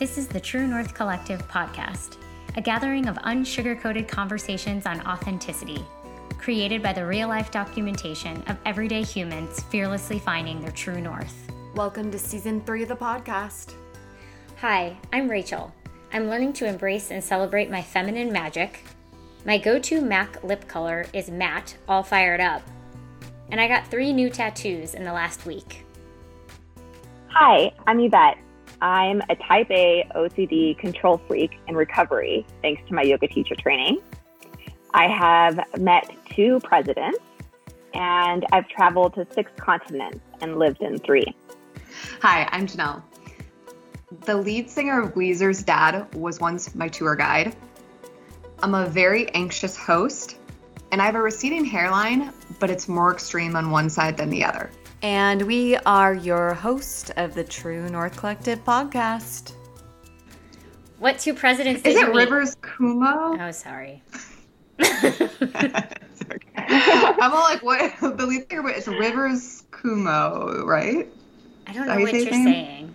This is the True North Collective podcast, a gathering of unsugar-coated conversations on authenticity, created by the real-life documentation of everyday humans fearlessly finding their true north. Welcome to Season 3 of the podcast. Hi, I'm Rachel. I'm learning to embrace and celebrate my feminine magic. My go-to MAC lip color is matte, all fired up. And I got 3 new tattoos in the last week. Hi, I'm Yvette. I'm a type A OCD control freak in recovery, thanks to my yoga teacher training. I have met 2 presidents, and I've traveled to 6 continents and lived in 3. Hi, I'm Janelle. The lead singer of Weezer's dad was once my tour guide. I'm a very anxious host, and I have a receding hairline, but it's more extreme on one side than the other. And we are your host of the True North Collective podcast. What 2 presidents did you meet? Is it Rivers Cuomo? Oh, sorry. It's okay. I'm all like, what? The lead singer, but it's Rivers Cuomo, right? I don't know what you're saying.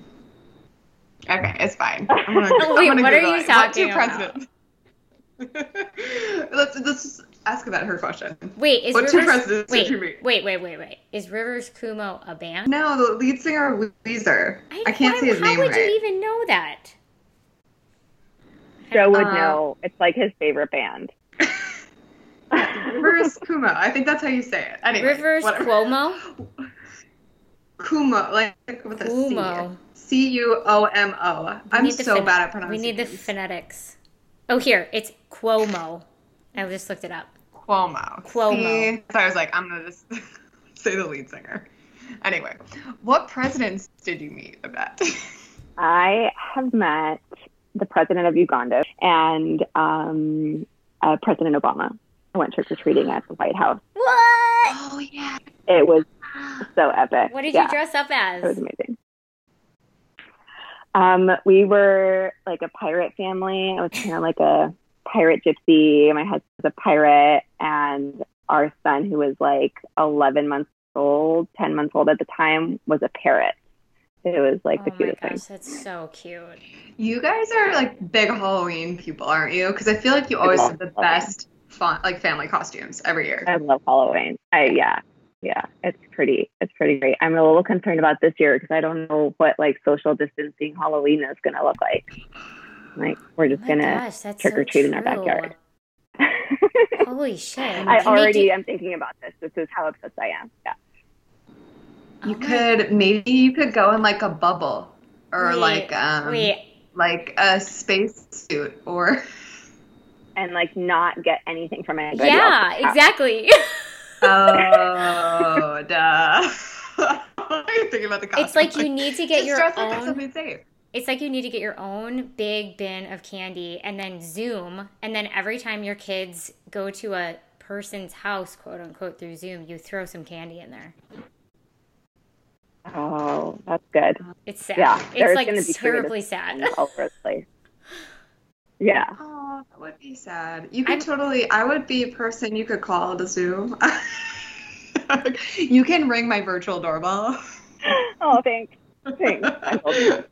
Okay, it's fine. Wait, what are you talking about? What 2 presidents? Let's ask about her question. Wait, is what Rivers, 2 presidents did you meet? Wait. Is Rivers Cuomo a band? No, the lead singer of Weezer. I can't say his name right. How would you even know that? Joe would know. It's like his favorite band. Rivers Cuomo. I think that's how you say it. Anyway, Rivers whatever. Cuomo? Cuomo, like with a Cuomo. C. Cuomo. I'm so bad at pronouncing. We need the phonetics. Oh, here. It's Cuomo. I just looked it up. Cuomo. See? So I was like, I'm going to just say the lead singer. Anyway, what presidents did you meet, Yvette? I have met the president of Uganda and President Obama. I went trick-or-treating at the White House. What? Oh, yeah. It was so epic. What did you dress up as? It was amazing. We were like a pirate family. I was kind of like a pirate gypsy. My husband was a pirate, and our son, who was like 10 months old at the time, was a parrot. It was like the cutest thing. Oh my gosh, that's so cute. You guys are like big Halloween people, aren't you? Because I feel like you always have the best fun, like family costumes every year. I love Halloween. Yeah, it's pretty great. I'm a little concerned about this year because I don't know what like social distancing Halloween is going to look like. Like we're just gonna trick or treat in our backyard. Holy shit! I'm thinking about this. This is how obsessed I am. Yeah. You could go in like a bubble or like a space suit or and like not get anything from anybody. Yeah, exactly. Oh, duh. I'm thinking about the costume. It's like you need to get your own. It's like you need to get your own big bin of candy and then Zoom, and then every time your kids go to a person's house, quote unquote, through Zoom, you throw some candy in there. Oh, that's good. It's sad. Yeah, it's like terribly sad. All over the place. Yeah. Oh, that would be sad. I would be a person you could call to Zoom. You can ring my virtual doorbell. Oh, thanks. I hope you.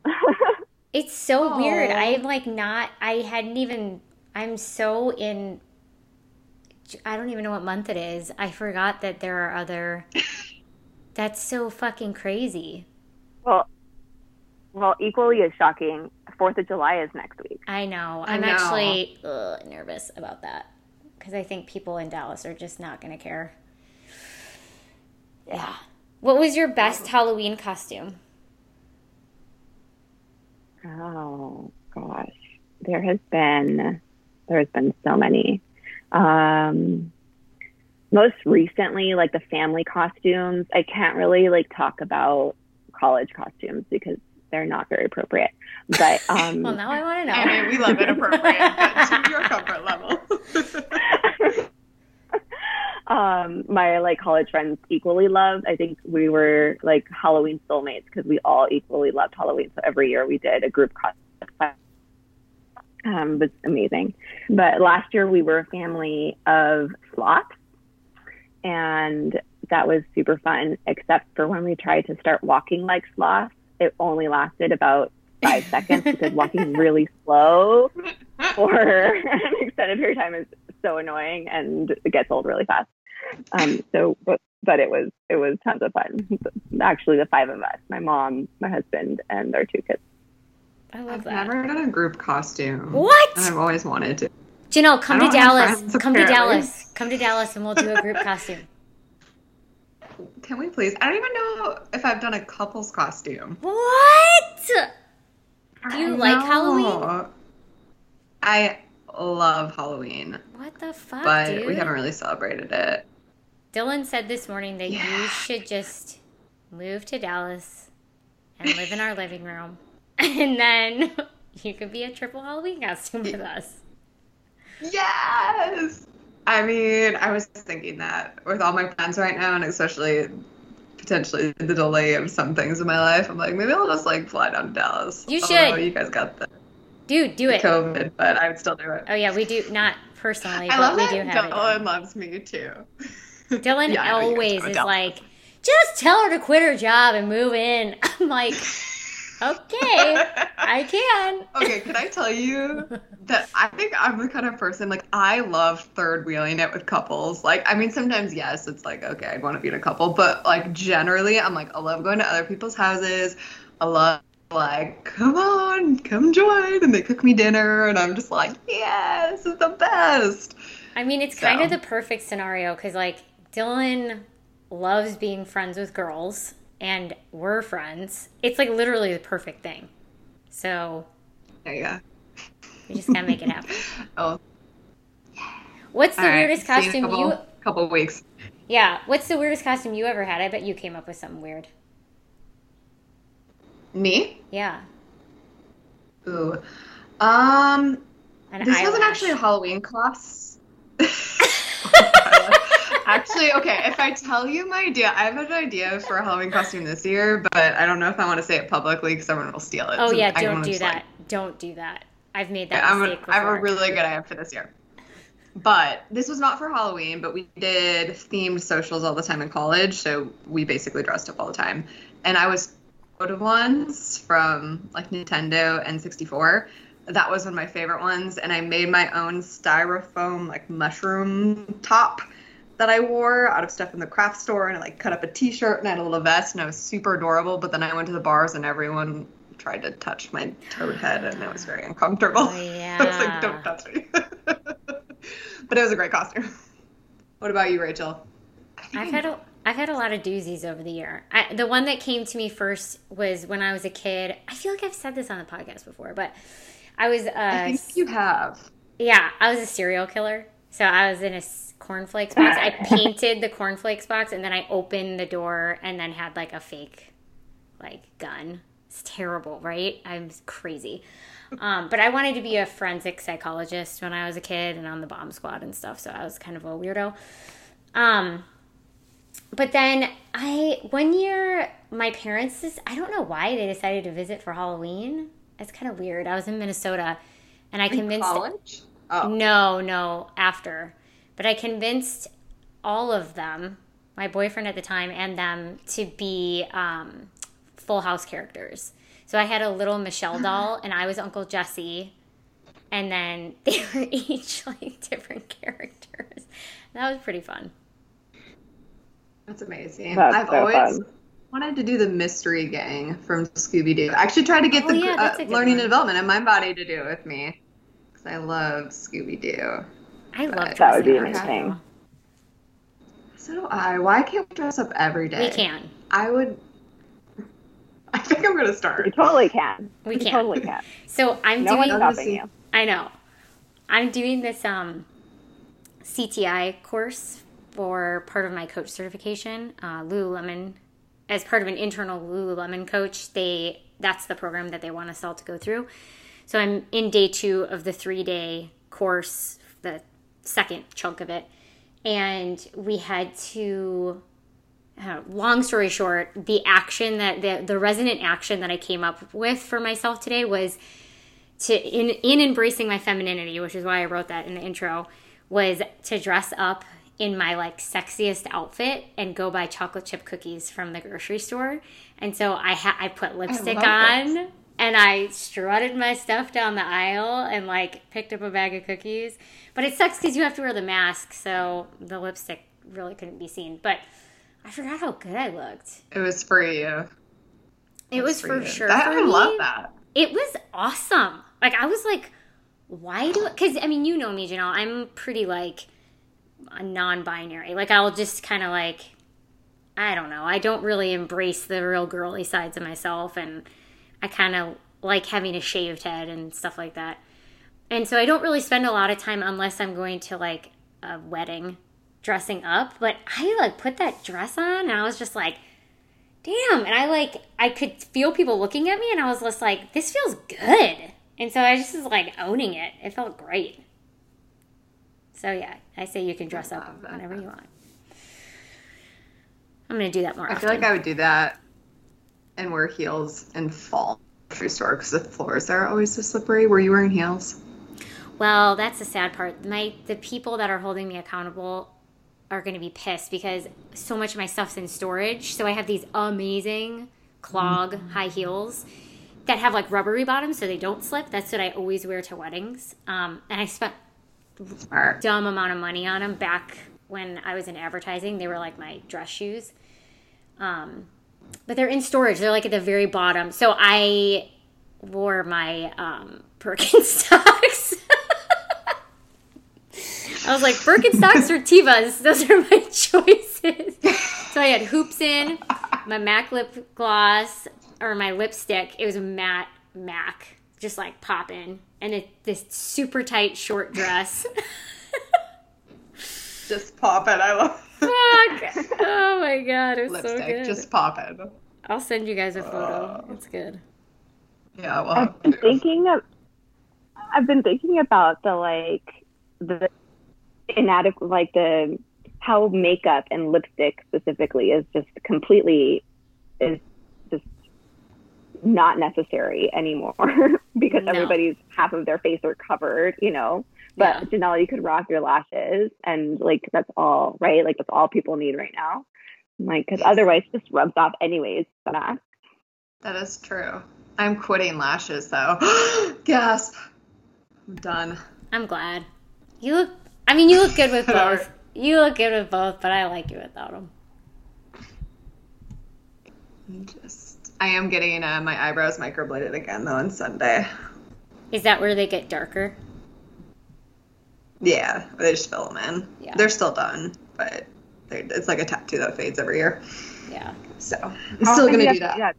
It's so weird. I don't even know what month it is. I forgot that there are other. That's so fucking crazy. Well, equally as shocking, 4th of July is next week. I know. I'm actually nervous about that because I think people in Dallas are just not going to care. Yeah. What was your best Halloween costume? Oh, gosh. There has been so many. Most recently, like the family costumes, I can't really like talk about college costumes because they're not very appropriate. But well, now I want to know. I mean, we love inappropriate, but to your comfort level. My like college friends equally loved. I think we were like Halloween soulmates because we all equally loved Halloween. So every year we did a group costume. It was amazing. But last year we were a family of sloths, and that was super fun. Except for when we tried to start walking like sloths, it only lasted about 5 seconds because walking really slow for an extended period of time is so annoying and it gets old really fast. But it was tons of fun. Actually, the five of us, my mom, my husband, and their two kids. I love I've that. I've never done a group costume. What? And I've always wanted to. Janelle, come to Dallas. Come to Dallas and we'll do a group costume. Can we please? I don't even know if I've done a couple's costume. What? Do you like Halloween? I love Halloween. What the fuck, But we haven't really celebrated it. Dylan said this morning that you should just move to Dallas and live in our living room. And then you could be a triple Halloween costume with us. Yes! I mean, I was thinking that with all my plans right now, and especially potentially the delay of some things in my life, I'm like, maybe I'll just like fly down to Dallas. You should. Although you guys got the dude, do it. COVID, but I would still do it. Oh yeah, we do not personally, I but love we do have Dylan it. Dylan loves me too. Dylan always is like, just tell her to quit her job and move in. I'm like, okay, I can. Okay, can I tell you that I think I'm the kind of person, like, I love third wheeling it with couples. Like, I mean, sometimes, yes, it's like, okay, I'd want to be in a couple. But, like, generally, I'm like, I love going to other people's houses. I love, like, come on, come join. And they cook me dinner. And I'm just like, yes, it's the best. I mean, it's kind of the perfect scenario because, like, Dylan loves being friends with girls. And we're friends. It's like literally the perfect thing. So there you go. We just gotta make it happen. Oh. What's the weirdest costume couple weeks. Yeah. What's the weirdest costume you ever had? I bet you came up with something weird. Me? Yeah. Ooh. This wasn't actually a Halloween costume. Actually, okay, if I tell you my idea, I have an idea for a Halloween costume this year, but I don't know if I want to say it publicly because everyone will steal it. Oh, so yeah, don't do that. Don't do that. I've made that mistake before. I have a really good idea for this year. But this was not for Halloween, but we did themed socials all the time in college, so we basically dressed up all the time. And I was photo ones from, like, Nintendo N 64. That was one of my favorite ones, and I made my own styrofoam, like, mushroom top that I wore out of stuff in the craft store, and I like cut up a t-shirt and I had a little vest and I was super adorable, but then I went to the bars and everyone tried to touch my toad head and it was very uncomfortable. Oh, yeah. I was like, don't touch me. But it was a great costume. What about you, Rachel? I've had a lot of doozies over the year. The one that came to me first was when I was a kid. I feel like I've said this on the podcast before, but I was I think you have. Yeah, I was a serial killer. So I was in a cornflakes box. I painted the cornflakes box and then I opened the door and then had like a fake like gun. It's terrible, right? I'm crazy. But I wanted to be a forensic psychologist when I was a kid and on the bomb squad and stuff. So I was kind of a weirdo. But then one year my parents I don't know why they decided to visit for Halloween. It's kind of weird. I was in Minnesota and I convinced college? Oh. No, after. But I convinced all of them, my boyfriend at the time and them, to be Full House characters. So I had a little Michelle doll, and I was Uncle Jesse. And then they were each like different characters. That was pretty fun. That's amazing. I've always wanted to do the mystery gang from Scooby-Doo. I actually tried to get the learning and development and MindBody to do it with me. Because I love Scooby-Doo. I love that would be amazing. So do I. Why can't we dress up every day? We can. I think I'm going to start. We totally can. So I'm doing... No one's stopping you. I know. I'm doing this CTI course for part of my coach certification. Lululemon. As part of an internal Lululemon coach, that's the program that they want us all to go through. So I'm in day 2 of the 3-day course, the second chunk of it, and we had to long story short, the action that the resonant action that I came up with for myself today was to in embracing my femininity, which is why I wrote that in the intro, was to dress up in my like sexiest outfit and go buy chocolate chip cookies from the grocery store. And so I put lipstick on And I strutted my stuff down the aisle and, like, picked up a bag of cookies. But it sucks because you have to wear the mask, so the lipstick really couldn't be seen. But I forgot how good I looked. It was for you. It was for sure for me. I love that. It was awesome. Like, I was like, why do it? Because, I mean, you know me, Janelle. I'm pretty, like, non-binary. Like, I'll just kind of, like, I don't know. I don't really embrace the real girly sides of myself, and I kind of like having a shaved head and stuff like that. And so I don't really spend a lot of time unless I'm going to like a wedding dressing up. But I like put that dress on and I was just like, damn. And I could feel people looking at me and I was just like, this feels good. And so I just was like owning it. It felt great. So yeah, I say you can dress up whenever you want. I'm going to do that more often. I feel like I would do that and wear heels and fall grocery store because the floors are always so slippery. Were you wearing heels? Well, that's the sad part. The people that are holding me accountable are going to be pissed because so much of my stuff's in storage. So I have these amazing clog high heels that have like rubbery bottoms so they don't slip. That's what I always wear to weddings. And I spent a dumb amount of money on them back when I was in advertising. They were like my dress shoes. But they're in storage. They're, like, at the very bottom. So I wore my Birkenstocks. I was like, Birkenstocks or Tevas? Those are my choices. So I had hoops in, my MAC lip gloss, or my lipstick. It was a matte MAC, just, like, pop in. And this super tight short dress. Just pop it. I love it. Fuck. Oh my god, it was lipstick, so good. Just pop it. I'll send you guys a photo. It's good. Yeah, well, I've been thinking about the inadequate, how makeup and lipstick specifically is just not necessary anymore because everybody's half of their face are covered, you know. But yeah. Janelle, you could rock your lashes and that's all, right? That's all people need right now. Because otherwise it just rubs off anyways. That is true. I'm quitting lashes though. Gasp. I'm done. I'm glad. You look good with both. You look good with both, but I like you without them. I am getting my eyebrows microbladed again though on Sunday. Is that where they get darker? Yeah, they just fill them in. Yeah. They're still done, but it's like a tattoo that fades every year. Yeah. So I'm still going to do that.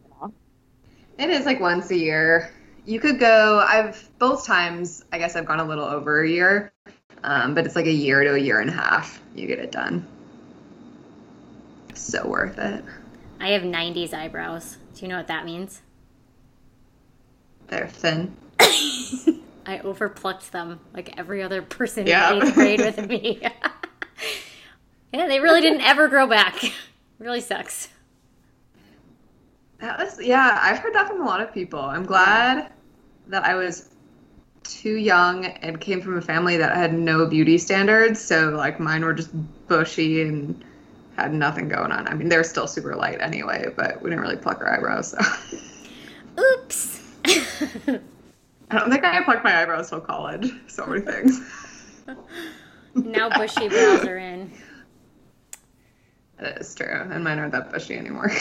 It is once a year. You could go, both times, I guess I've gone a little over a year, but it's a year to a year and a half. You get it done. So worth it. I have 90s eyebrows. Do you know what that means? They're thin. I overplucked them like every other person in 8th grade with me. Yeah, they really didn't ever grow back. Really sucks. That was, I've heard that from a lot of people. I'm glad that I was too young and came from a family that had no beauty standards. So, mine were just bushy and had nothing going on. I mean, they were still super light anyway, but we didn't really pluck our eyebrows. So. Oops. I don't think I plucked my eyebrows till college. So many things. Now bushy brows are in. That is true. And mine aren't that bushy anymore. So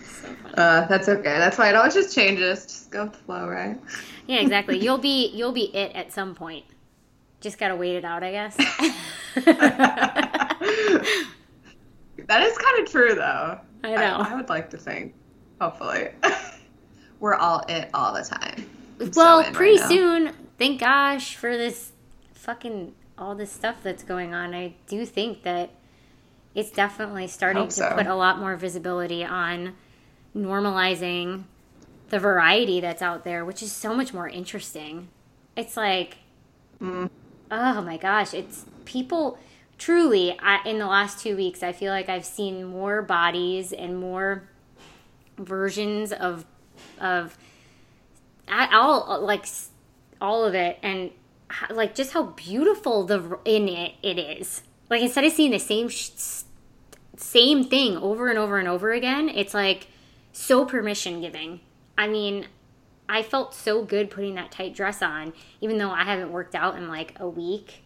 funny. That's okay. That's why it always just changes. Just go with the flow, right? Yeah, exactly. You'll be it at some point. Just gotta wait it out, I guess. That is kind of true, though. I know. I would like to think. Hopefully. We're all it all the time. Pretty soon, thank gosh for this fucking all this stuff that's going on. I do think that it's definitely starting to put a lot more visibility on normalizing the variety that's out there, which is so much more interesting. It's oh my gosh, it's people truly. In the last 2 weeks, I feel like I've seen more bodies and more versions of all of it, and just how beautiful it is. Instead of seeing the same thing over and over and over again, it's so permission giving I mean, I felt so good putting that tight dress on, even though I haven't worked out in like a week,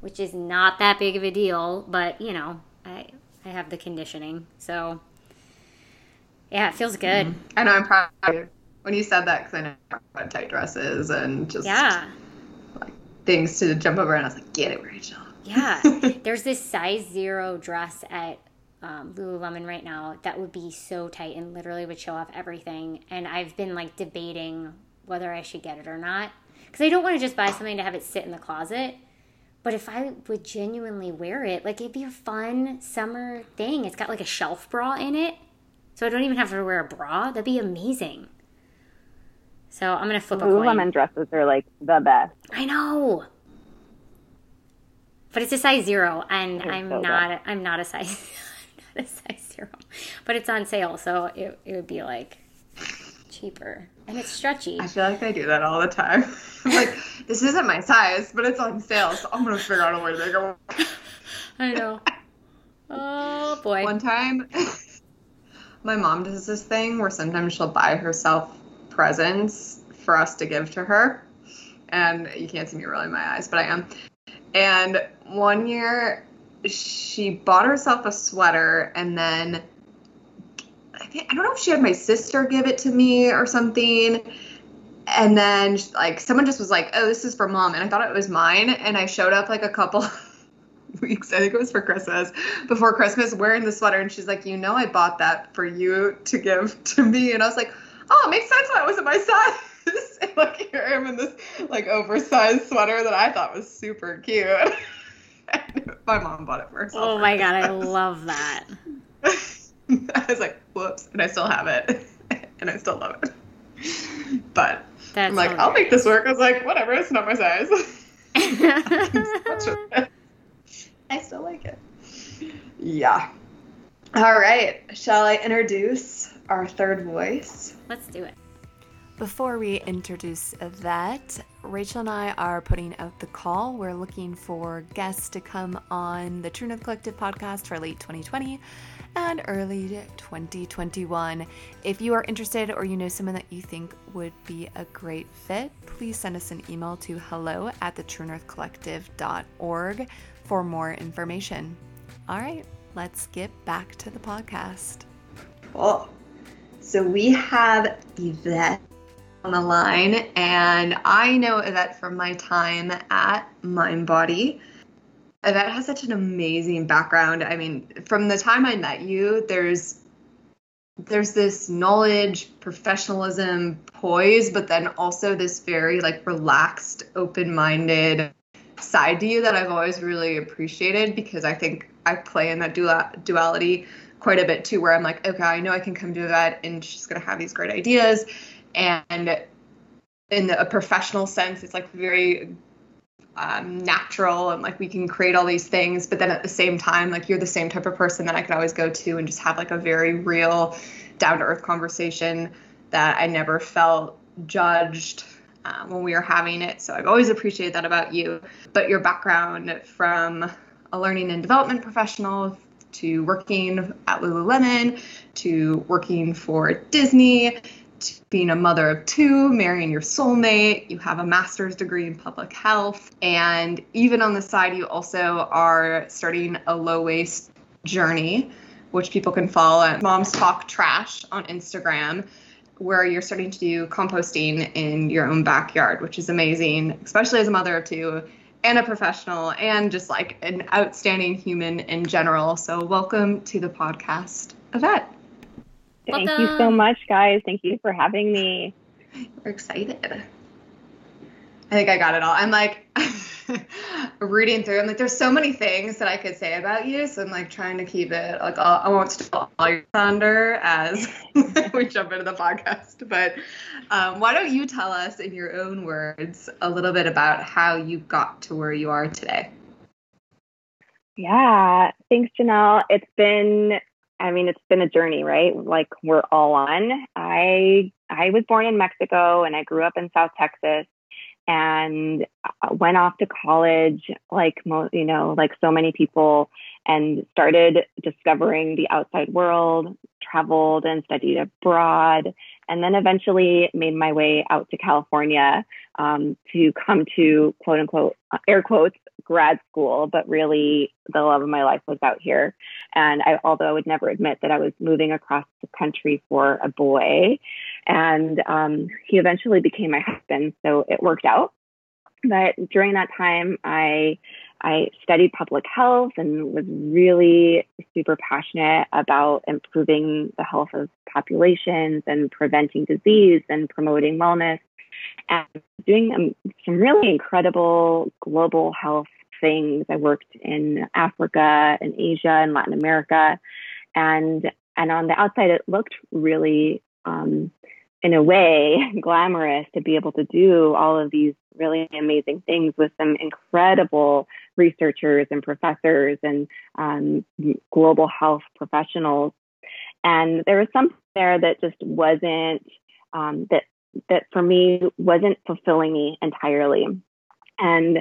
which is not that big of a deal, but you know, I have the conditioning, so yeah, it feels good. Mm-hmm. I know, I'm proud of you when you said that, because I know about tight dresses and just like things to jump over, and I was like, get it, Rachel. Yeah, there's this size 0 dress at Lululemon right now that would be so tight and literally would show off everything, and I've been like debating whether I should get it or not, because I don't want to just buy something to have it sit in the closet. But if I would genuinely wear it, like, it'd be a fun summer thing. It's got like a shelf bra in it, so I don't even have to wear a bra. That'd be amazing. So I'm gonna flip a coin. Lululemon dresses are like the best. I know, but it's a size 0, and I'm not a size. A size 0, but it's on sale, so it would be like cheaper, and it's stretchy. I feel like I do that all the time. I'm like, this isn't my size, but it's on sale, so I'm gonna figure out a way to make it. I know. Oh boy. One time, my mom does this thing where sometimes she'll buy herself presents for us to give to her, and you can't see me rolling my eyes, but I am. And one year, she bought herself a sweater, and then I don't know if she had my sister give it to me or something. And then like someone just was like, oh, this is for mom. And I thought it was mine. And I showed up like a couple weeks, I think it was before Christmas, wearing the sweater. And she's like, you know, I bought that for you to give to me. And I was like, oh, it makes sense why it wasn't my size. And like, here I am in this like oversized sweater that I thought was super cute. My mom bought it for herself. Oh my God, I love that. I was like, whoops, and I still have it, and I still love it. But that's I'm like, hilarious. I'll make this work. I was like, whatever, it's not my size. I still like it. Yeah. All right, shall I introduce our third voice? Let's do it. Before we introduce that, Rachel and I are putting out the call. We're looking for guests to come on the True North Collective podcast for late 2020 and early 2021. If you are interested or you know someone that you think would be a great fit, please send us an email to hello@thetruenorthcollective.org for more information. All right, let's get back to the podcast. Cool. So we have Yvette on the line, and I know Yvette from my time at MindBody. Yvette has such an amazing background. I mean, from the time I met you, there's this knowledge, professionalism, poise, but then also this very like relaxed, open-minded side to you that I've always really appreciated, because I think I play in that duality quite a bit too, where I'm like, okay, I know I can come to Yvette and she's gonna have these great ideas. And in a professional sense, it's like very natural, and like we can create all these things, but then at the same time, like you're the same type of person that I can always go to and just have like a very real, down-to-earth conversation that I never felt judged when we were having it. So I've always appreciated that about you. But your background from a learning and development professional to working at Lululemon to working for Disney, being a mother of 2, marrying your soulmate, you have a master's degree in public health, and even on the side, you also are starting a low-waste journey, which people can follow at Mom's Talk Trash on Instagram, where you're starting to do composting in your own backyard, which is amazing, especially as a mother of 2, and a professional, and just like an outstanding human in general. So welcome to the podcast, Yvette. Thank you so much, guys. Thank you for having me. We're excited. I think I got it all. I'm like reading through. I'm like, there's so many things that I could say about you. So I'm like trying to keep it like I won't steal all your thunder as we jump into the podcast. But why don't you tell us in your own words a little bit about how you got to where you are today? Yeah. Thanks, Janelle. It's been a journey, right? Like we're all on. I was born in Mexico and I grew up in South Texas and went off to college, like so many people, and started discovering the outside world, traveled and studied abroad, and then eventually made my way out to California to come to quote unquote, air quotes, grad school, but really the love of my life was out here. And I, although I would never admit that I was moving across the country for a boy, and he eventually became my husband. So it worked out. But during that time, I studied public health and was really super passionate about improving the health of populations and preventing disease and promoting wellness and doing some really incredible global health things. I worked in Africa and Asia and Latin America. And on the outside, it looked really, in a way, glamorous to be able to do all of these really amazing things with some incredible researchers and professors and global health professionals. And there was something there that just wasn't, that for me wasn't fulfilling me entirely. And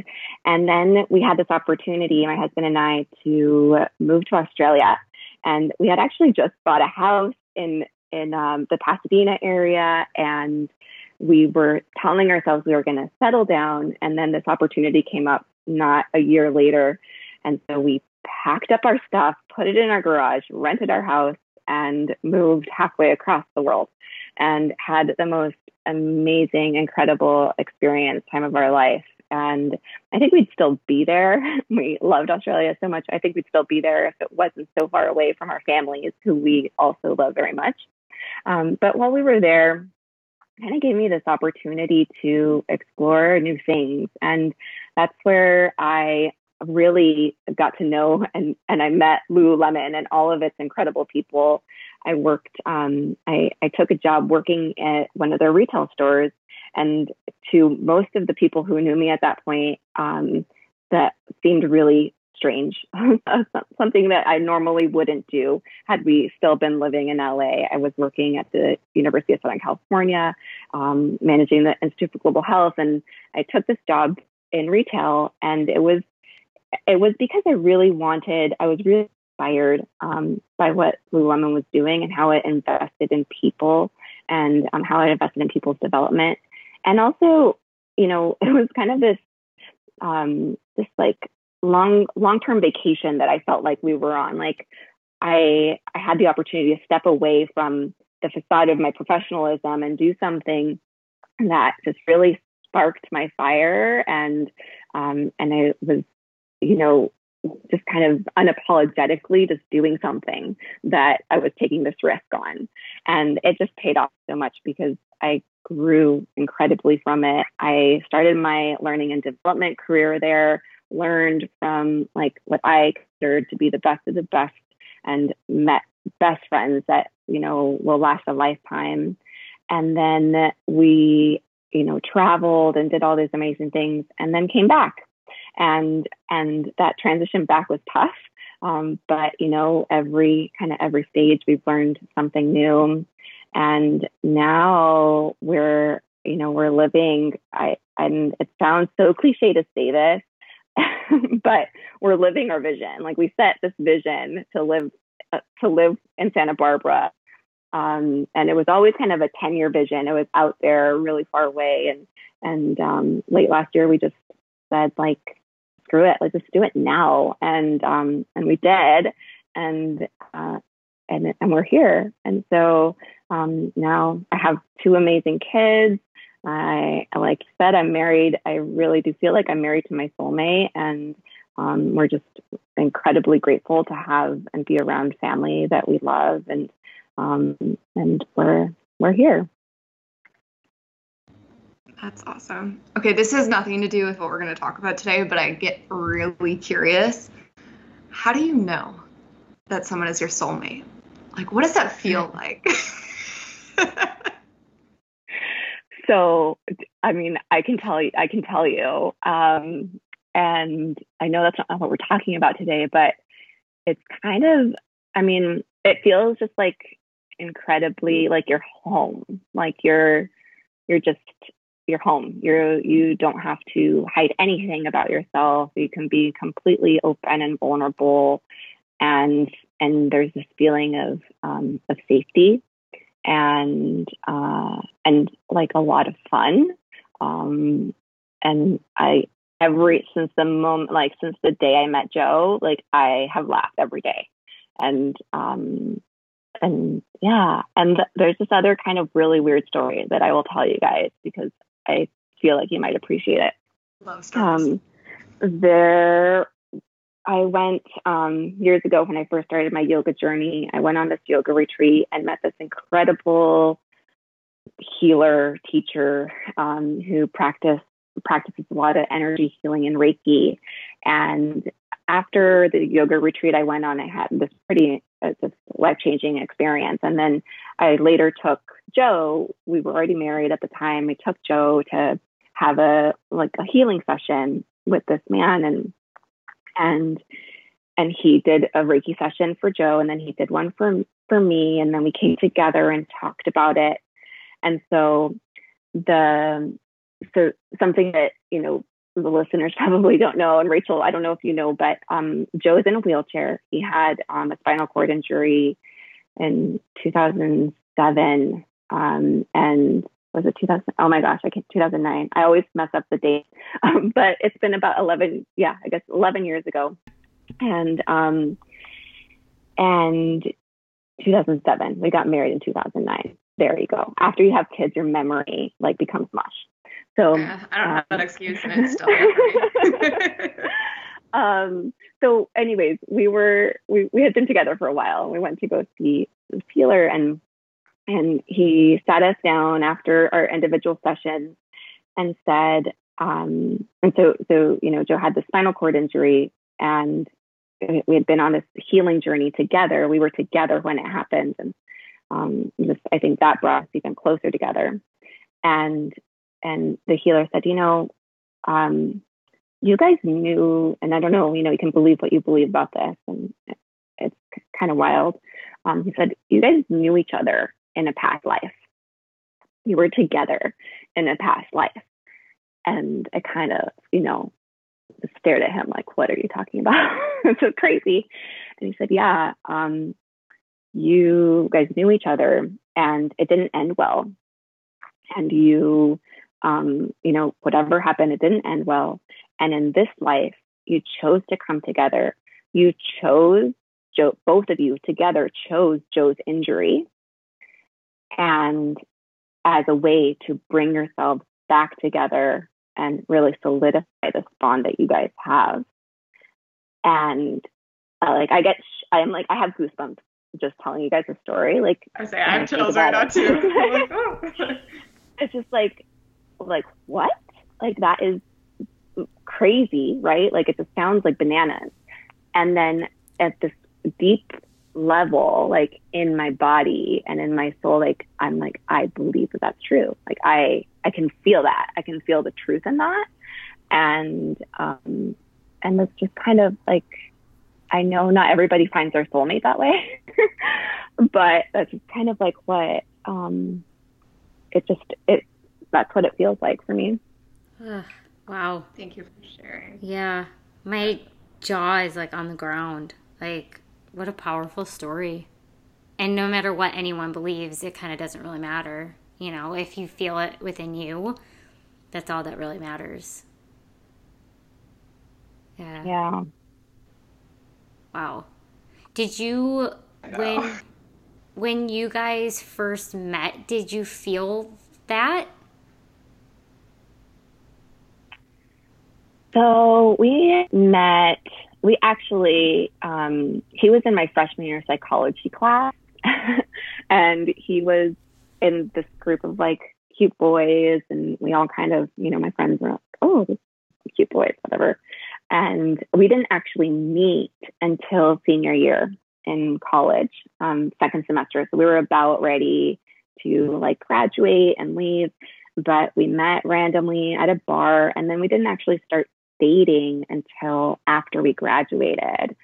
then we had this opportunity, my husband and I, to move to Australia. And we had actually just bought a house in the Pasadena area, and we were telling ourselves we were going to settle down. And then this opportunity came up not a year later. And so we packed up our stuff, put it in our garage, rented our house, and moved halfway across the world, and had the most amazing, incredible experience, time of our life. And I think we'd still be there. We loved Australia so much. I think we'd still be there if it wasn't so far away from our families, who we also love very much. But while we were there, kind of gave me this opportunity to explore new things. And that's where I really got to know and I met Lululemon and all of its incredible people. I worked, I took a job working at one of their retail stores. And to most of the people who knew me at that point, that seemed really strange, something that I normally wouldn't do. Had we still been living in LA, I was working at the University of Southern California, managing the Institute for Global Health. And I took this job in retail, and it was because I was really inspired by what Lululemon was doing and how it invested in people and how it invested in people's development. And also, you know, it was kind of this, this like long-term vacation that I felt like we were on. Like I had the opportunity to step away from the facade of my professionalism and do something that just really sparked my fire. And I was, you know, just kind of unapologetically just doing something that I was taking this risk on. And it just paid off so much because I grew incredibly from it. I started my learning and development career there, learned from like what I considered to be the best of the best, and met best friends that, you know, will last a lifetime. And then we, you know, traveled and did all these amazing things, and then came back. And that transition back was tough. But, you know, every stage we've learned something new. And now we're living, and it sounds so cliche to say this, but we're living our vision. Like we set this vision to live in Santa Barbara. And it was always kind of a 10-year vision. It was out there really far away. And late last year, we just said, like, screw it, let's just do it now. And we did. And we're here. And so now I have two amazing kids. Like I said, I'm married. I really do feel like I'm married to my soulmate. And we're just incredibly grateful to have and be around family that we love. And we're here. That's awesome. Okay, this has nothing to do with what we're going to talk about today, but I get really curious. How do you know that someone is your soulmate? Like, what does that feel like? So, I mean, I can tell you, and I know that's not what we're talking about today, but it's kind of, I mean, it feels just like incredibly like you're home, like you're just, you're home. You don't have to hide anything about yourself. You can be completely open and vulnerable. And there's this feeling of safety and like a lot of fun. And since the day I met Joe, like I have laughed every day. And yeah, and there's this other kind of really weird story that I will tell you guys because I feel like you might appreciate it. Love stories. I went years ago when I first started my yoga journey. I went on this yoga retreat and met this incredible healer teacher who practices a lot of energy healing and Reiki. And after the yoga retreat I went on, I had this pretty life-changing experience. And then I later took Joe. We were already married at the time. I took Joe to have a healing session with this man, and he did a Reiki session for Joe, and then he did one for me, and then we came together and talked about it. And so something that, you know, the listeners probably don't know, and Rachel, I don't know if you know, but Joe's in a wheelchair. He had a spinal cord injury in 2007, and was it 2000? Oh my gosh, 2009. I always mess up the date, but it's been about 11 years ago, and 2007. We got married in 2009. There you go. After you have kids, your memory like becomes mush. So I don't have that excuse, and it's still so anyways, we had been together for a while. We went to go see the healer, and he sat us down after our individual sessions and said, and so you know, Joe had the spinal cord injury, and we had been on this healing journey together. We were together when it happened, and I think that brought us even closer together. And the healer said, you know, you guys knew, and I don't know, you know, you can believe what you believe about this, and it's kind of wild. He said, you guys knew each other in a past life. You were together in a past life. And I kind of, you know, stared at him like, what are you talking about? It's so crazy. And he said, yeah, you guys knew each other, and it didn't end well. And you... you know, whatever happened, it didn't end well. And in this life, you chose to come together. You chose Joe, both of you together chose Joe's injury, and as a way to bring yourselves back together and really solidify this bond that you guys have. And I have goosebumps just telling you guys a story. Like I have chills right now too. Like, oh. It's just like what? Like that is crazy, right? Like it just sounds like bananas. And then at this deep level, like in my body and in my soul, like I'm like, I believe that that's true. Like I can feel that. I can feel the truth in that. And it's just kind of like, I know not everybody finds their soulmate that way, but that's kind of like what that's what it feels like for me. Wow. Thank you for sharing. Yeah. My jaw is like on the ground. Like, what a powerful story. And no matter what anyone believes, it kind of doesn't really matter. You know, if you feel it within you, that's all that really matters. Yeah. Yeah. Wow. Did you, when you guys first met, did you feel that? So we met, we actually, he was in my freshman year psychology class, and he was in this group of like cute boys, and we all kind of, you know, my friends were like, oh, this is cute boys, whatever. And we didn't actually meet until senior year in college, second semester. So we were about ready to like graduate and leave, but we met randomly at a bar, and then we didn't actually start dating until after we graduated.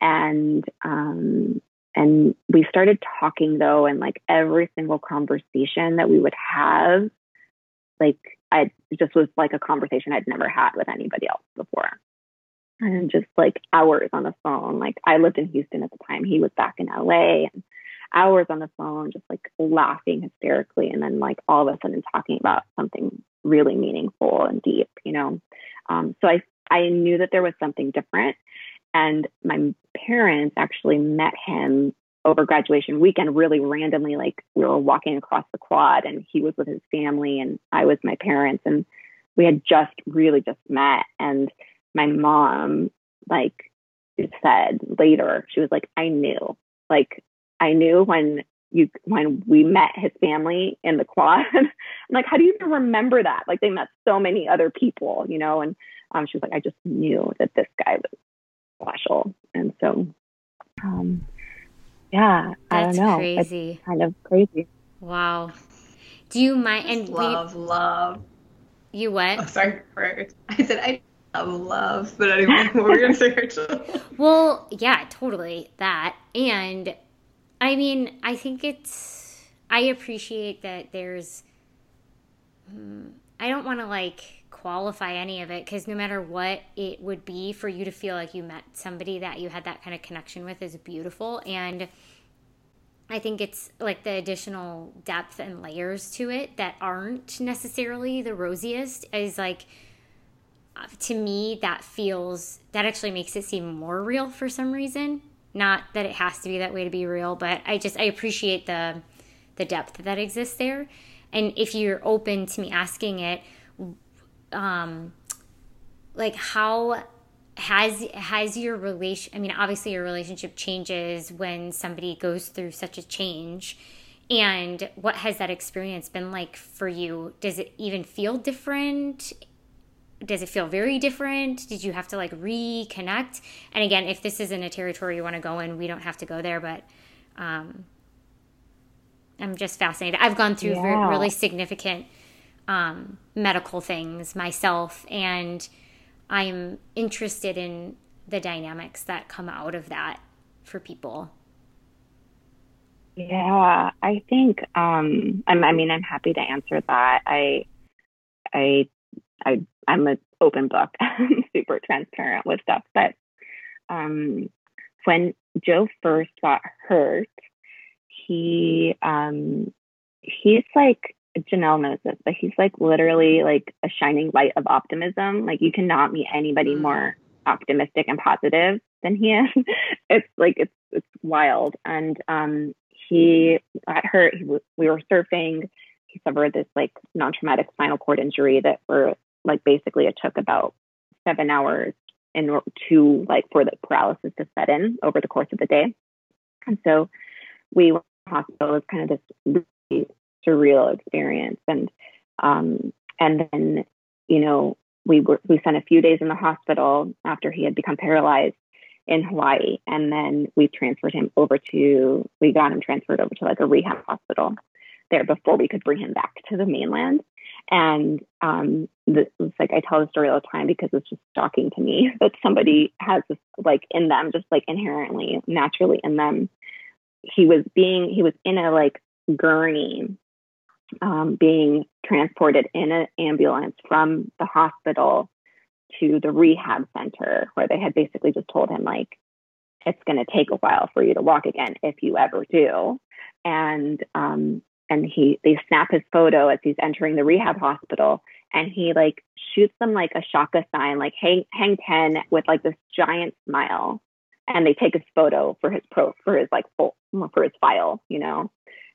And we started talking though, and like every single conversation that we would have, like I just was like a conversation I'd never had with anybody else before. And just like hours on the phone. Like I lived in Houston at the time. He was back in LA, and hours on the phone, just like laughing hysterically, and then like all of a sudden talking about something really meaningful and deep, you know? So I knew that there was something different. And my parents actually met him over graduation weekend, really randomly. Like, we were walking across the quad and he was with his family and I was my parents, and we had just really just met. And my mom, like, said later, she was like, I knew when we met his family in the quad. I'm like, how do you even remember that? Like, they met so many other people, you know? And she was like, I just knew that this guy was special. And so, yeah, that's, I don't know. Crazy. It's kind of crazy. Wow. Do you mind? And love. You what? I'm sorry. I said I love, but anyway, what were you going to say, Rachel? Well, yeah, totally that. And I mean, I think I appreciate that there's, I don't want to like qualify any of it, because no matter what it would be, for you to feel like you met somebody that you had that kind of connection with is beautiful. And I think it's like the additional depth and layers to it that aren't necessarily the rosiest is like, to me, that actually makes it seem more real for some reason. Not that it has to be that way to be real, but I appreciate the depth that exists there. And if you're open to me asking it, like, how has your relation? I mean, obviously your relationship changes when somebody goes through such a change. And what has that experience been like for you? Does it even feel different? Does it feel very different? Did you have to like reconnect? And again, if this isn't a territory you want to go in, we don't have to go there, but I'm just fascinated. I've gone through really significant medical things myself, and I'm interested in the dynamics that come out of that for people. Yeah, I think, I'm happy to answer that. I'm an open book. I'm super transparent with stuff. But when Joe first got hurt, he's like, Janelle knows this, but he's like literally like a shining light of optimism. Like, you cannot meet anybody more optimistic and positive than he is. It's like, it's wild. And he got hurt. We were surfing. He suffered this like non-traumatic spinal cord injury that basically it took about 7 hours for the paralysis to set in over the course of the day. And so we went to the hospital. It was kind of this really surreal experience. And then, you know, we spent a few days in the hospital after he had become paralyzed in Hawaii. And then we got him transferred over to like a rehab hospital there before we could bring him back to the mainland. And it's like, I tell the story all the time because it's just shocking to me that somebody has this like in them, just like inherently, naturally in them. He was in a like gurney, being transported in an ambulance from the hospital to the rehab center, where they had basically just told him like, it's going to take a while for you to walk again if you ever do. And they snap his photo as he's entering the rehab hospital, and he like shoots them like a shaka sign, like hang 10 with like this giant smile, and they take his photo for his his file, you know,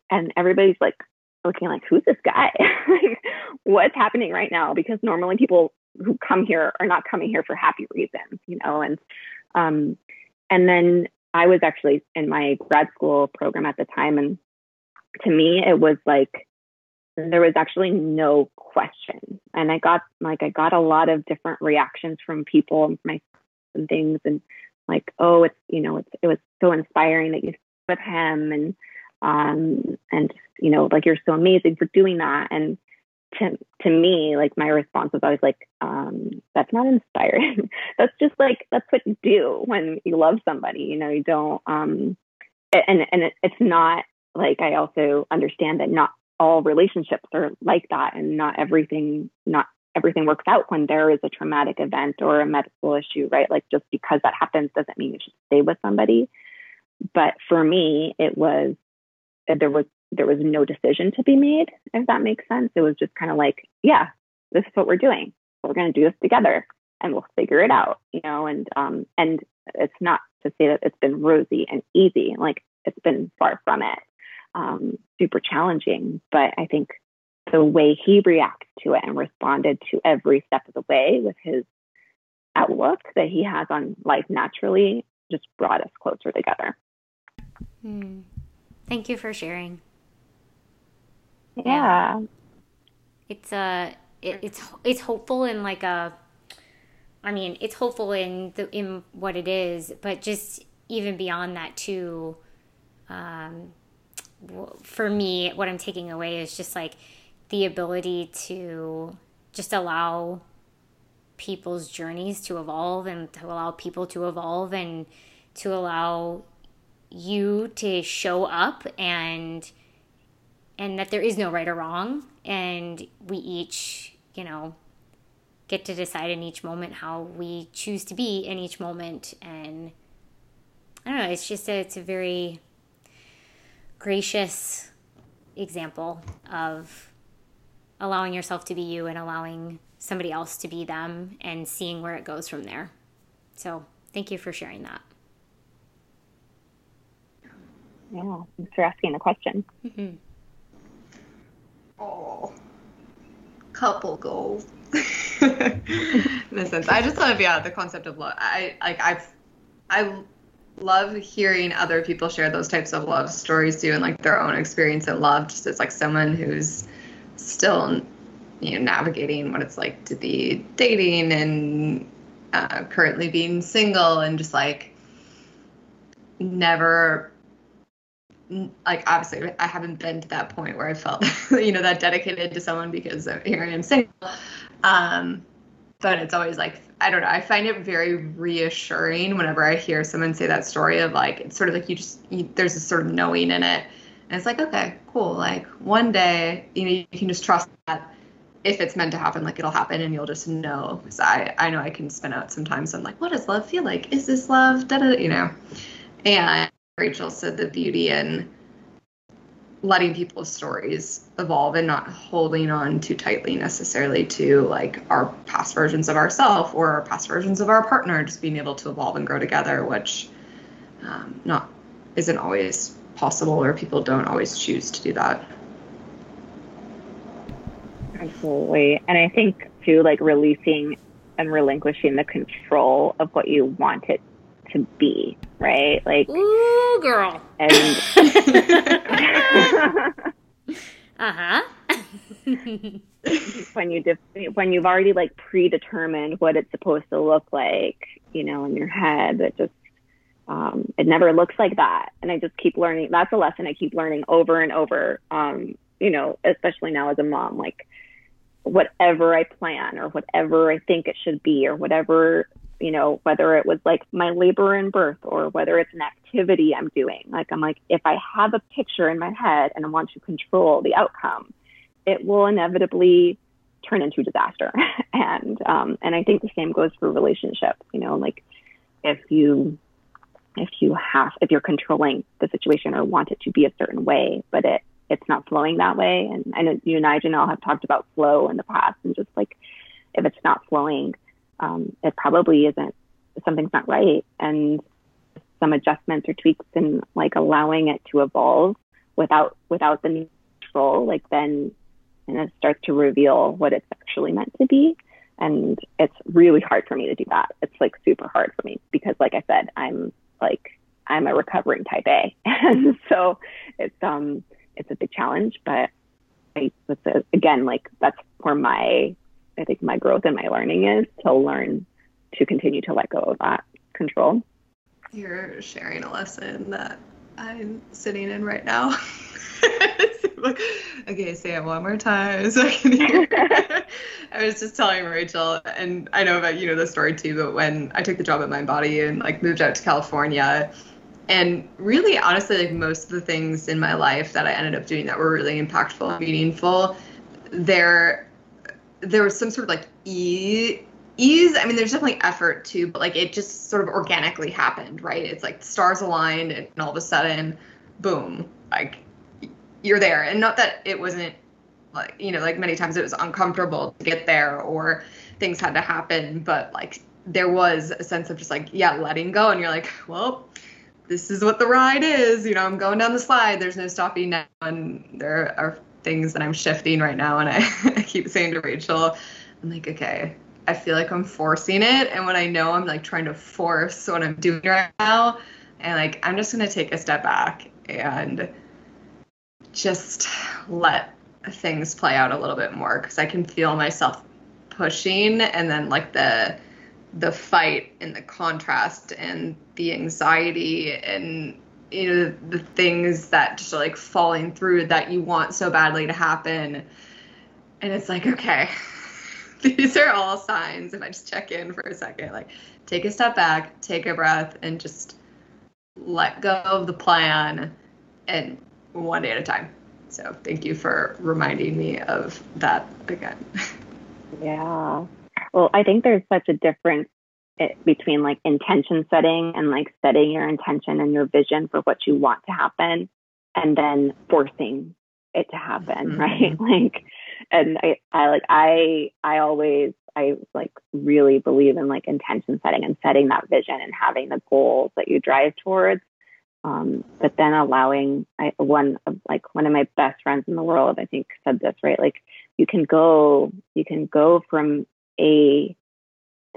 and everybody's like looking like, who's this guy? Like, what's happening right now? Because normally people who come here are not coming here for happy reasons, you know, and then I was actually in my grad school program at the time, and to me, it was like, there was actually no question. And I got a lot of different reactions from people and things, and like, oh, it's, you know, it was so inspiring that you stood with him, and, you know, like, you're so amazing for doing that. And to me, like, my response was always like, that's not inspiring. That's just like, that's what you do when you love somebody, you know, you don't, and it's not, like, I also understand that not all relationships are like that, and not everything works out when there is a traumatic event or a medical issue, right? Like, just because that happens doesn't mean you should stay with somebody. But for me, it was that there was no decision to be made, if that makes sense. It was just kind of like, yeah, this is what we're doing. We're going to do this together and we'll figure it out, you know, and it's not to say that it's been rosy and easy. Like, it's been far from it. Super challenging, but I think the way he reacted to it and responded to every step of the way with his outlook that he has on life naturally just brought us closer together. Thank you for sharing. Yeah. It's hopeful in like a, I mean, it's hopeful in what it is, but just even beyond that too, for me, what I'm taking away is just like the ability to just allow people's journeys to evolve and to allow people to evolve and to allow you to show up and that there is no right or wrong. And we each, you know, get to decide in each moment how we choose to be in each moment. And I don't know, it's just it's a very gracious example of allowing yourself to be you and allowing somebody else to be them and seeing where it goes from there. So thank you for sharing that. Yeah, thanks for asking the question. Mm-hmm. Oh, couple goals. In a sense, I just love the concept of love. I love hearing other people share those types of love stories too, and like their own experience in love, just as like someone who's still, you know, navigating what it's like to be dating and currently being single, and just like never, like obviously I haven't been to that point where I felt, you know, that dedicated to someone, because here I am single. But it's always like, I don't know, I find it very reassuring whenever I hear someone say that story of like, it's sort of like there's a sort of knowing in it. And it's like, okay, cool. Like one day, you know, you can just trust that if it's meant to happen, like it'll happen and you'll just know. Because I know I can spin out sometimes. I'm like, what does love feel like? Is this love? Da-da, you know. And Rachel said the beauty in letting people's stories evolve and not holding on too tightly necessarily to like our past versions of ourselves or our past versions of our partner, just being able to evolve and grow together, which isn't always possible, or people don't always choose to do that. Absolutely. And I think too, like releasing and relinquishing the control of what you want it to be, right? Like, ooh, girl. And uh-huh. when you've already like predetermined what it's supposed to look like, you know, in your head, it just it never looks like that. And I just keep learning. That's a lesson I keep learning over and over. You know, especially now as a mom, like whatever I plan or whatever I think it should be or whatever, you know, whether it was like my labor and birth or whether it's an activity I'm doing. Like, I'm like, if I have a picture in my head and I want to control the outcome, it will inevitably turn into disaster. And I think the same goes for relationships, you know, like if you're controlling the situation or want it to be a certain way, but it's not flowing that way. And I know you and I, Janelle, have talked about flow in the past, and just like, if it's not flowing, it probably isn't, something's not right. And some adjustments or tweaks and like allowing it to evolve without the control, like then, and it starts to reveal what it's actually meant to be. And it's really hard for me to do that. It's like super hard for me because, like I said, I'm a recovering type A. And so it's a big challenge, but that's where I think my growth and my learning is to learn to continue to let go of that control. You're sharing a lesson that I'm sitting in right now. Okay, say it one more time so I can hear. I was just telling Rachel, and I know about, you know, the story too, but when I took the job at MindBody and like moved out to California, and really honestly, like most of the things in my life that I ended up doing that were really impactful and meaningful, there was some sort of like ease. I mean, there's definitely effort too, but like it just sort of organically happened, right? It's like the stars aligned and all of a sudden, boom, like you're there. And not that it wasn't, like, you know, like many times it was uncomfortable to get there or things had to happen, but like there was a sense of just like, yeah, letting go. And you're like, well, this is what the ride is. You know, I'm going down the slide. There's no stopping now. And there are things that I'm shifting right now. And I keep saying to Rachel, I'm like, okay, I feel like I'm forcing it. And when I know I'm like trying to force what I'm doing right now, and like, I'm just going to take a step back and just let things play out a little bit more, because I can feel myself pushing, and then like the fight and the contrast and the anxiety and, you know, the things that just are like falling through that you want so badly to happen. And it's like, okay, these are all signs. If I just check in for a second, like take a step back, take a breath, and just let go of the plan, and one day at a time. So thank you for reminding me of that again. Yeah. Well, I think there's such a difference between like intention setting and like setting your intention and your vision for what you want to happen, and then forcing it to happen, mm-hmm. right? Like, and I always really believe in like intention setting and setting that vision and having the goals that you drive towards. But then allowing, one of my best friends in the world, I think, said this, right? Like you can go from A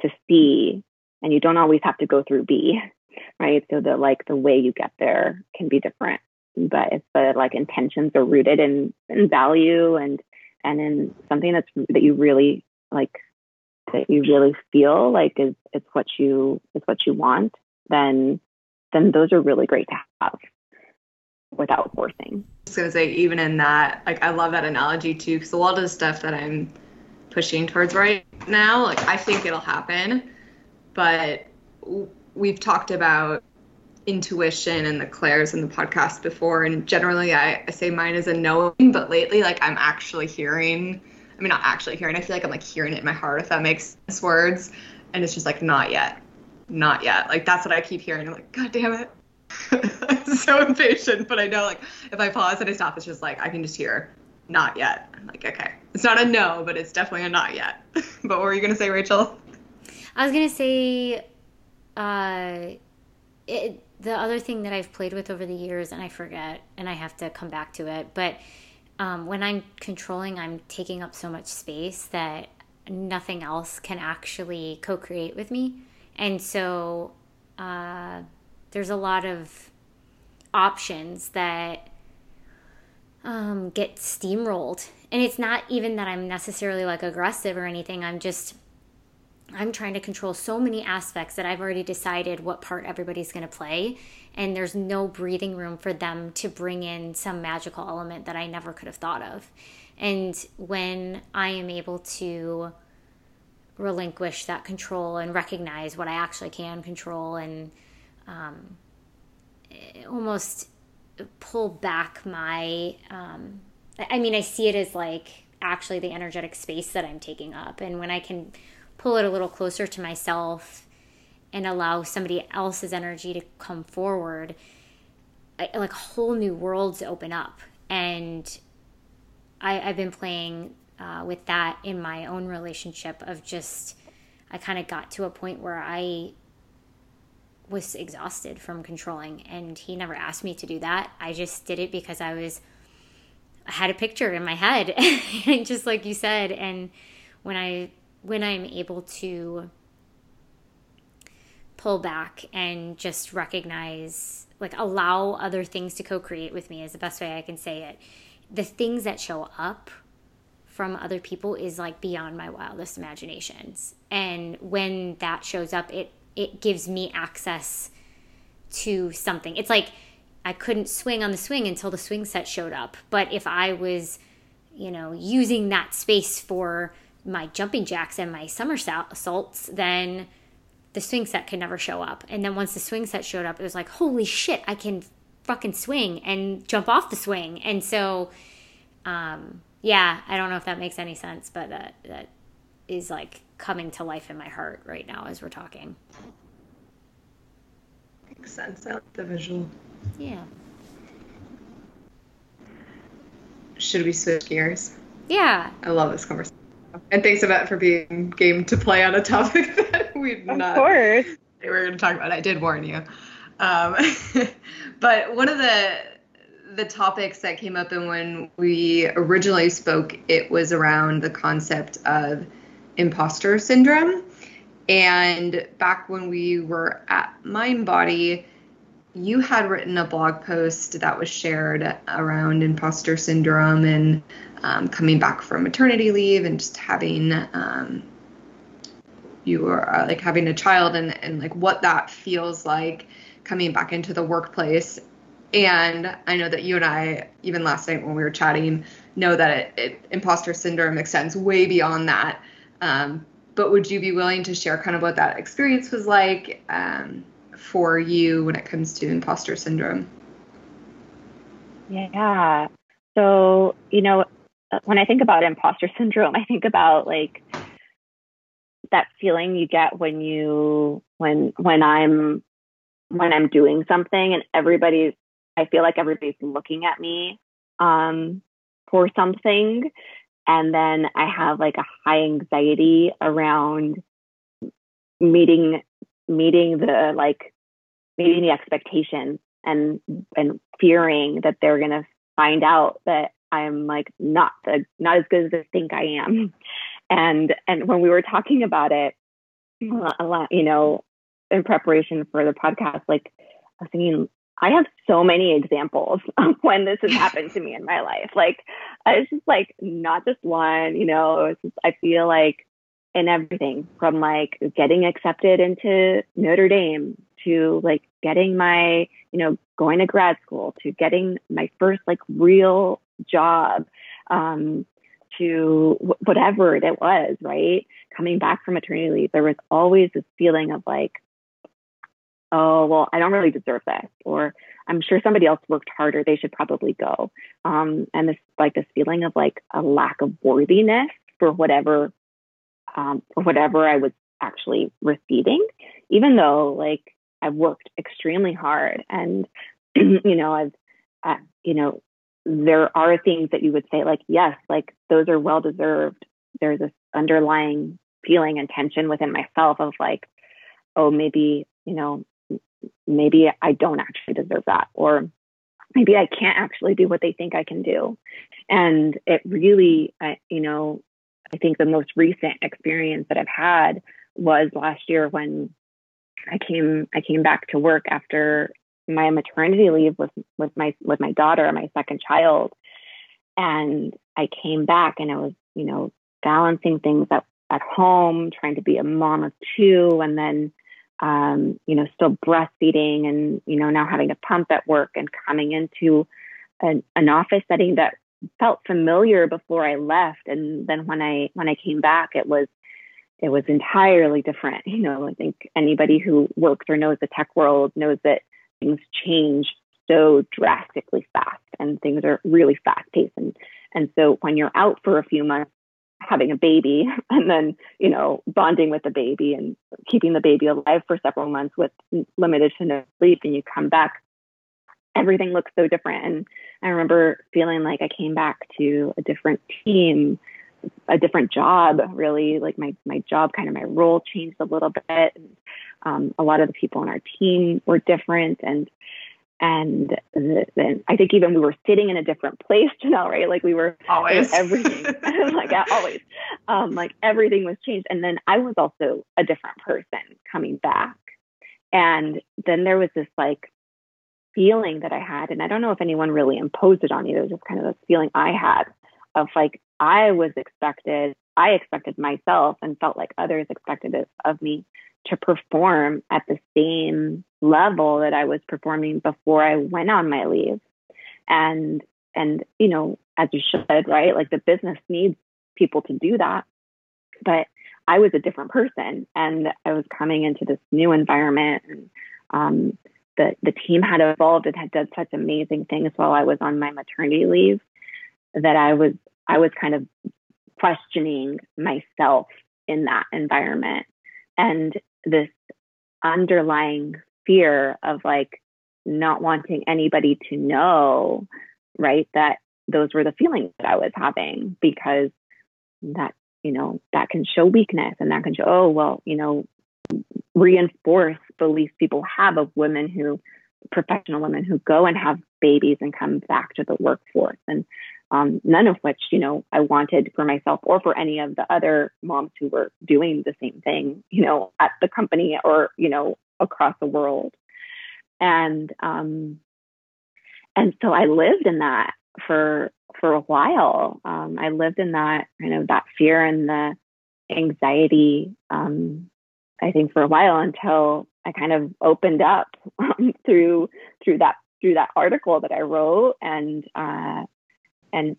to C, and you don't always have to go through B, right? So that like the way you get there can be different, but if the like intentions are rooted in value and in something that you really feel like is what you want, then those are really great to have without forcing. I was going to say, even in that, like, I love that analogy too, because a lot of the stuff that I'm pushing towards right now, like, I think it'll happen, but we've talked about intuition and the clairs in the podcast before. And generally I say mine is a knowing, but lately, like, I feel like I'm like hearing it in my heart, if that makes sense, words. And it's just like, not yet. Like, that's what I keep hearing. I'm like, God damn it. I'm so impatient, but I know, like, if I pause and I stop, it's just like, I can just hear not yet. I'm like, okay, it's not a no, but it's definitely a not yet. But what were you going to say, Rachel? I was going to say, the other thing that I've played with over the years, and I forget, and I have to come back to it, but when I'm controlling, I'm taking up so much space that nothing else can actually co-create with me. And so there's a lot of options that get steamrolled. And it's not even that I'm necessarily like aggressive or anything. I'm trying to control so many aspects that I've already decided what part everybody's going to play. And there's no breathing room for them to bring in some magical element that I never could have thought of. And when I am able to relinquish that control and recognize what I actually can control, and almost pull back my I see it as like actually the energetic space that I'm taking up. And when I can pull it a little closer to myself and allow somebody else's energy to come forward, like whole new worlds open up. And I've been playing with that in my own relationship, of just, I kind of got to a point where I was exhausted from controlling, and he never asked me to do that. I just did it because I had a picture in my head, and just like you said. And when I'm able to pull back and just recognize, like, allow other things to co-create with me is the best way I can say it. The things that show up from other people is like beyond my wildest imaginations. And when that shows up, it gives me access to something. It's like I couldn't swing on the swing until the swing set showed up. But if I was, you know, using that space for my jumping jacks and my somersaults, then the swing set could never show up. And then once the swing set showed up, it was like, holy shit, I can fucking swing and jump off the swing. And so, yeah, I don't know if that makes any sense, but that is like coming to life in my heart right now as we're talking. Makes sense. I like the visual. Yeah. Should we switch gears? Yeah. I love this conversation. And thanks, Yvette, for being game to play on a topic that we'd not... Of course. We were going to talk about. I did warn you. But one of the topics that came up, and when we originally spoke, it was around the concept of imposter syndrome. And back when we were at MindBody, you had written a blog post that was shared around imposter syndrome and coming back from maternity leave and just having having a child and like what that feels like coming back into the workplace. And I know that you and I, even last night when we were chatting, know that imposter syndrome extends way beyond that. But would you be willing to share kind of what that experience was like for you when it comes to imposter syndrome? Yeah. So, you know, when I think about imposter syndrome, I think about like that feeling you get when I'm doing something and I feel like everybody's looking at me for something. And then I have like a high anxiety around meeting the expectations and fearing that they're going to find out that I'm like not as good as I think I am. And when we were talking about it a lot, you know, in preparation for the podcast, like I was thinking, I have so many examples of when this has happened to me in my life. Like, it's just like, not just one, you know, it's just, I feel like in everything from like getting accepted into Notre Dame to like getting my, you know, going to grad school to getting my first like real job to whatever it was, right? Coming back from maternity leave, there was always this feeling of like, oh, well, I don't really deserve this, or I'm sure somebody else worked harder. They should probably go. And this feeling of like a lack of worthiness for whatever I was actually receiving, even though like I've worked extremely hard and, you know, there are things that you would say like, yes, like those are well-deserved. There's this underlying feeling and tension within myself of like, oh, maybe I don't actually deserve that, or maybe I can't actually do what they think I can do. And it really, I think the most recent experience that I've had was last year when I came back to work after my maternity leave with my daughter, my second child. And I came back and I was, you know, balancing things at home, trying to be a mom of two, and then you know, still breastfeeding and, you know, now having to pump at work and coming into an office setting that felt familiar before I left. And then when I came back, it was entirely different. You know, I think anybody who works or knows the tech world knows that things change so drastically fast and things are really fast paced. And so when you're out for a few months, having a baby and then, you know, bonding with the baby and keeping the baby alive for several months with limited to no sleep, and you come back, everything looks so different. And I remember feeling like I came back to a different team, a different job, really, like my job, kind of my role changed a little bit. And, a lot of the people on our team were different. And then I think even we were sitting in a different place, Janelle, right? Like we were always everything, like always, like everything was changed. And then I was also a different person coming back. And then there was this like feeling that I had, and I don't know if anyone really imposed it on me. It was just kind of this feeling I had of like, I expected myself and felt like others expected it of me to perform at the same level that I was performing before I went on my leave. And, you know, as you should, right? Like the business needs people to do that. But I was a different person and I was coming into this new environment. And, the team had evolved and had done such amazing things while I was on my maternity leave that I was kind of questioning myself in that environment. And this underlying fear of like not wanting anybody to know, right, that those were the feelings that I was having, because that, you know, that can show weakness, and that can show, oh, well, you know, reinforce beliefs people have of women who, professional women who go and have babies and come back to the workforce. And none of which, you know, I wanted for myself or for any of the other moms who were doing the same thing, you know, at the company or, you know, across the world. And so I lived in that for a while. I lived in that, you know, that fear and the anxiety, I think for a while, until I kind of opened up through that article that I wrote. And,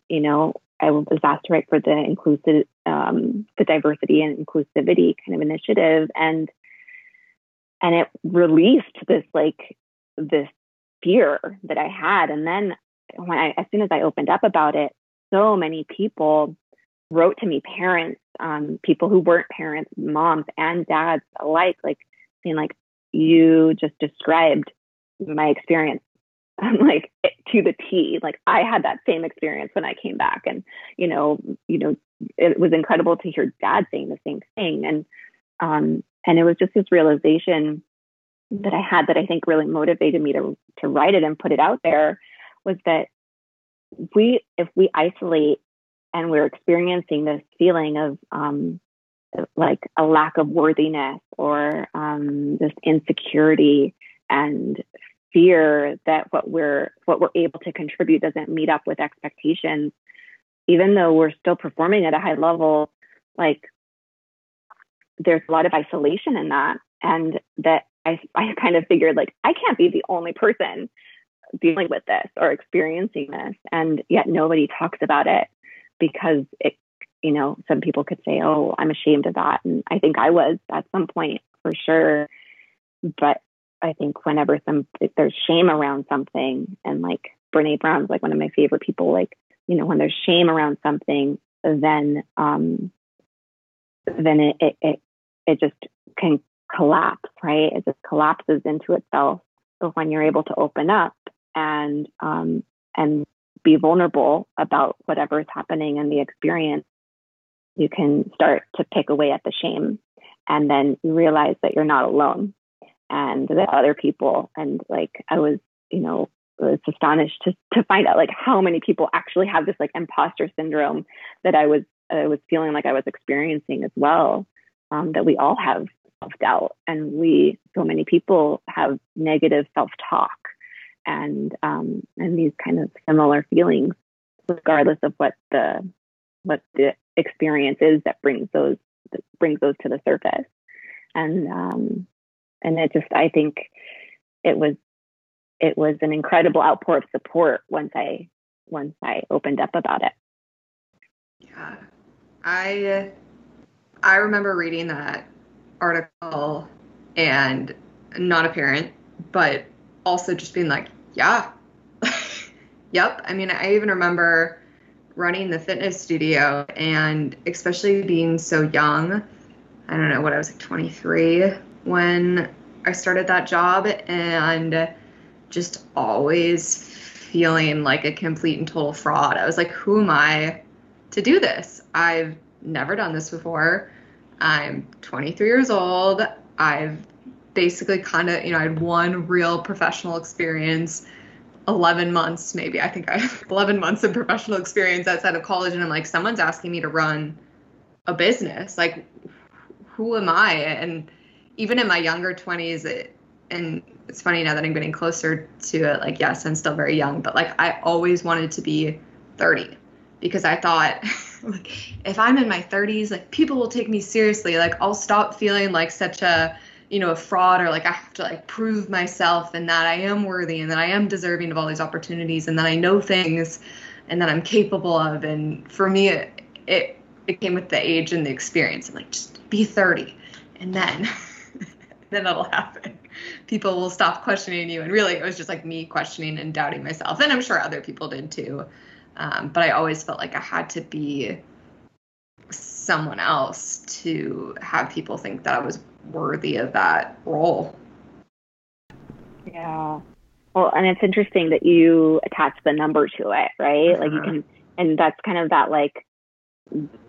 you know, I was asked to write for the inclusive, the diversity and inclusivity kind of initiative. And it released this fear that I had. And then as soon as I opened up about it, so many people wrote to me, parents, people who weren't parents, moms and dads alike, saying you just described my experience. I'm like, to the T, I had that same experience when I came back. And, you know, it was incredible to hear dad saying the same thing. And it was just this realization that I had that I think really motivated me to write it and put it out there, was that if we isolate and we're experiencing this feeling of, like a lack of worthiness or, this insecurity and fear that what we're able to contribute doesn't meet up with expectations, even though we're still performing at a high level, there's a lot of isolation in that. And that I kind of figured, I can't be the only person dealing with this or experiencing this, and yet nobody talks about it, because it, you know, some people could say, oh, I'm ashamed of that. And I think I was at some point for sure. But I think whenever there's shame around something, and Brene Brown's one of my favorite people, you know, when there's shame around something, then it just can collapse, right? It just collapses into itself. But when you're able to open up and be vulnerable about whatever is happening in the experience, you can start to pick away at the shame, and then you realize that you're not alone. And the other people, and I was, you know, was astonished to find out how many people actually have this imposter syndrome that I was feeling I was experiencing as well. That we all have self-doubt, and so many people have negative self-talk, and these kind of similar feelings, regardless of what the experience is that brings those to the surface. And it just, I think it was an incredible outpour of support once I opened up about it. Yeah. I remember reading that article and not a parent, but also just being yeah, yep. I mean, I even remember running the fitness studio, and especially being so young, I don't know what I was, 23 when I started that job, and just always feeling a complete and total fraud. I was who am I to do this? I've never done this before. I'm 23 years old. I've basically I had one real professional experience, 11 months, maybe. I think I have 11 months of professional experience outside of college. And I'm someone's asking me to run a business. Who am I? And even in my younger 20s, and it's funny now that I'm getting closer to it, yes, I'm still very young, but I always wanted to be 30, because I thought if I'm in my 30s, people will take me seriously. I'll stop feeling such a, you know, a fraud, or I have to prove myself, and that I am worthy, and that I am deserving of all these opportunities, and that I know things, and that I'm capable of. And for me, it came with the age and the experience. I'm just be 30, and then then it'll happen. People will stop questioning you. And really, it was just me questioning and doubting myself. And I'm sure other people did too. But I always felt I had to be someone else to have people think that I was worthy of that role. Yeah. Well, and it's interesting that you attach the number to it, right? Mm-hmm. Like you can, and that's kind of that, like,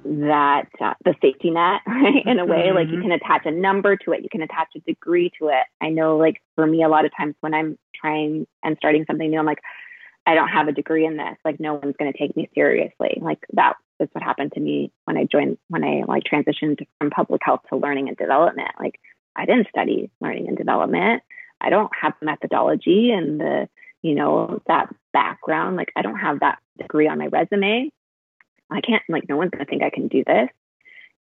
that the safety net, right? In a way, like you can attach a number to it, you can attach a degree to it. I know, like for me, a lot of times when I'm trying and starting something new, I'm like, I don't have a degree in this. Like no one's going to take me seriously. Like that is what happened to me when I joined, when I like transitioned from public health to learning and development. Like I didn't study learning and development. I don't have the methodology and the, you know, that background. Like I don't have that degree on my resume. I can't, like, no one's going to think I can do this.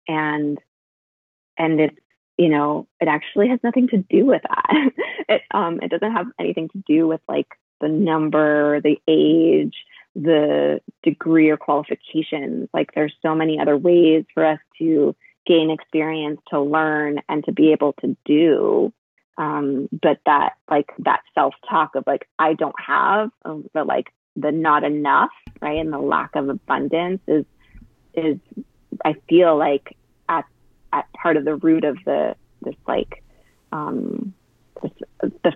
And it's, you know, it actually has nothing to do with that. It doesn't have anything to do with like the number, the age, the degree or qualifications. Like there's so many other ways for us to gain experience, to learn and to be able to do. But that, like that self-talk of like, I don't have, but like, the not enough, right? And the lack of abundance is I feel like at part of the root of the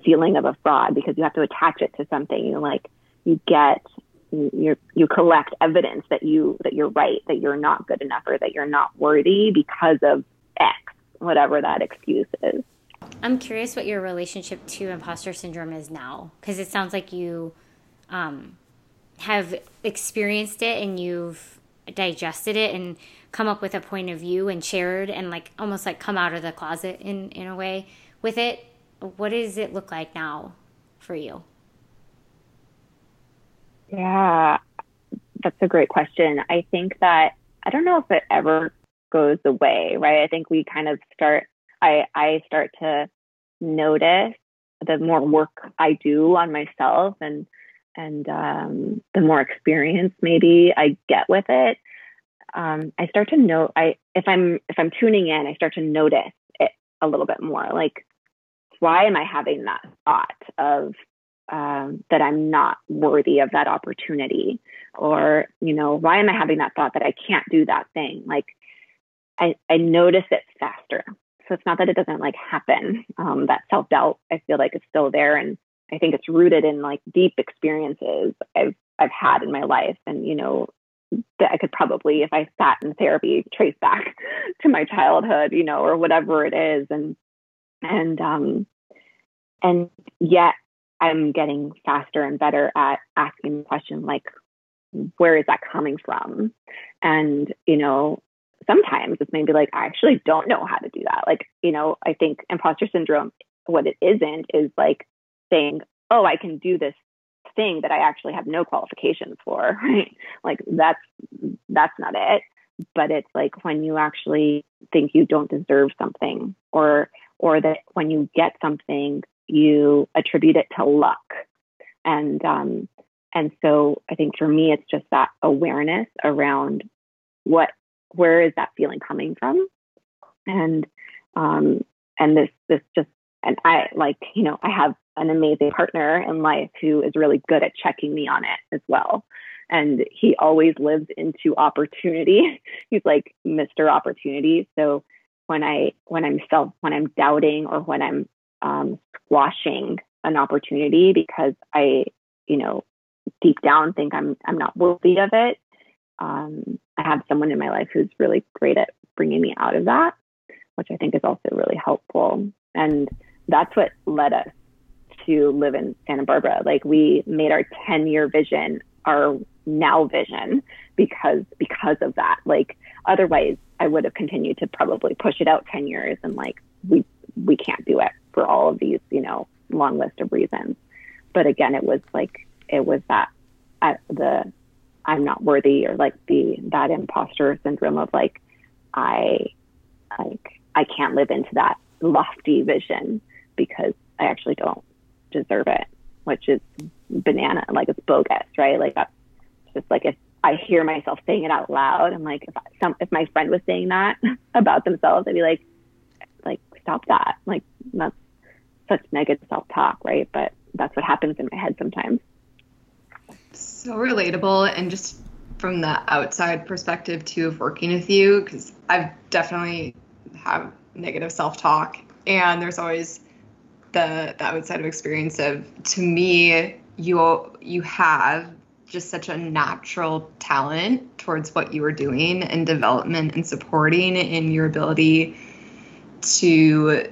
feeling of a fraud, because you have to attach it to something. You know, like you get, you collect evidence that you're right, that you're not good enough or that you're not worthy because of X, whatever that excuse is. I'm curious what your relationship to imposter syndrome is now, because it sounds like you have experienced it and you've digested it and come up with a point of view and shared and like almost like come out of the closet in a way with it. What does it look like now for you? Yeah, that's a great question. I think that, I don't know if it ever goes away, right? I think we kind of I start to notice the more work I do on myself and the more experience maybe I get with it, I start to know. If I'm tuning in, I start to notice it a little bit more. Like, why am I having that thought of that I'm not worthy of that opportunity, or you know, why am I having that thought that I can't do that thing? Like, I notice it faster. So it's not that it doesn't like happen. That self doubt, I feel like, is still there, and I think it's rooted in like deep experiences I've had in my life. And, you know, that I could probably, if I sat in therapy, trace back to my childhood, you know, or whatever it is. And yet I'm getting faster and better at asking the question, like, where is that coming from? And, you know, sometimes it's maybe like, I actually don't know how to do that. Like, you know, I think imposter syndrome, what it isn't is like, saying, oh, I can do this thing that I actually have no qualifications for, right? Like that's not it. But it's like when you actually think you don't deserve something, or that when you get something, you attribute it to luck. And so I think for me, it's just that awareness around where is that feeling coming from? And this just, and I like, you know, I have an amazing partner in life who is really good at checking me on it as well. And he always lives into opportunity. He's like Mr. Opportunity. So when I'm doubting or when I'm squashing an opportunity because I, you know, deep down think I'm not worthy of it. I have someone in my life who's really great at bringing me out of that, which I think is also really helpful. And that's what led us to live in Santa Barbara. Like we made our 10-year vision our now vision because of that. Like otherwise I would have continued to probably push it out 10 years and like we can't do it for all of these, you know, long list of reasons. But again, it was that I'm not worthy, or like that imposter syndrome of like I can't live into that lofty vision because I actually don't deserve it, which is banana. Like it's bogus, right? Like that's just like, if I hear myself saying it out loud, I'm like, if my friend was saying that about themselves, I'd be like stop that. Like that's such negative self-talk, right? But that's what happens in my head sometimes. So relatable. And just from the outside perspective too of working with you, because I've definitely have negative self-talk, and there's always the outside of experience of, to me, you have just such a natural talent towards what you were doing and development and supporting in your ability to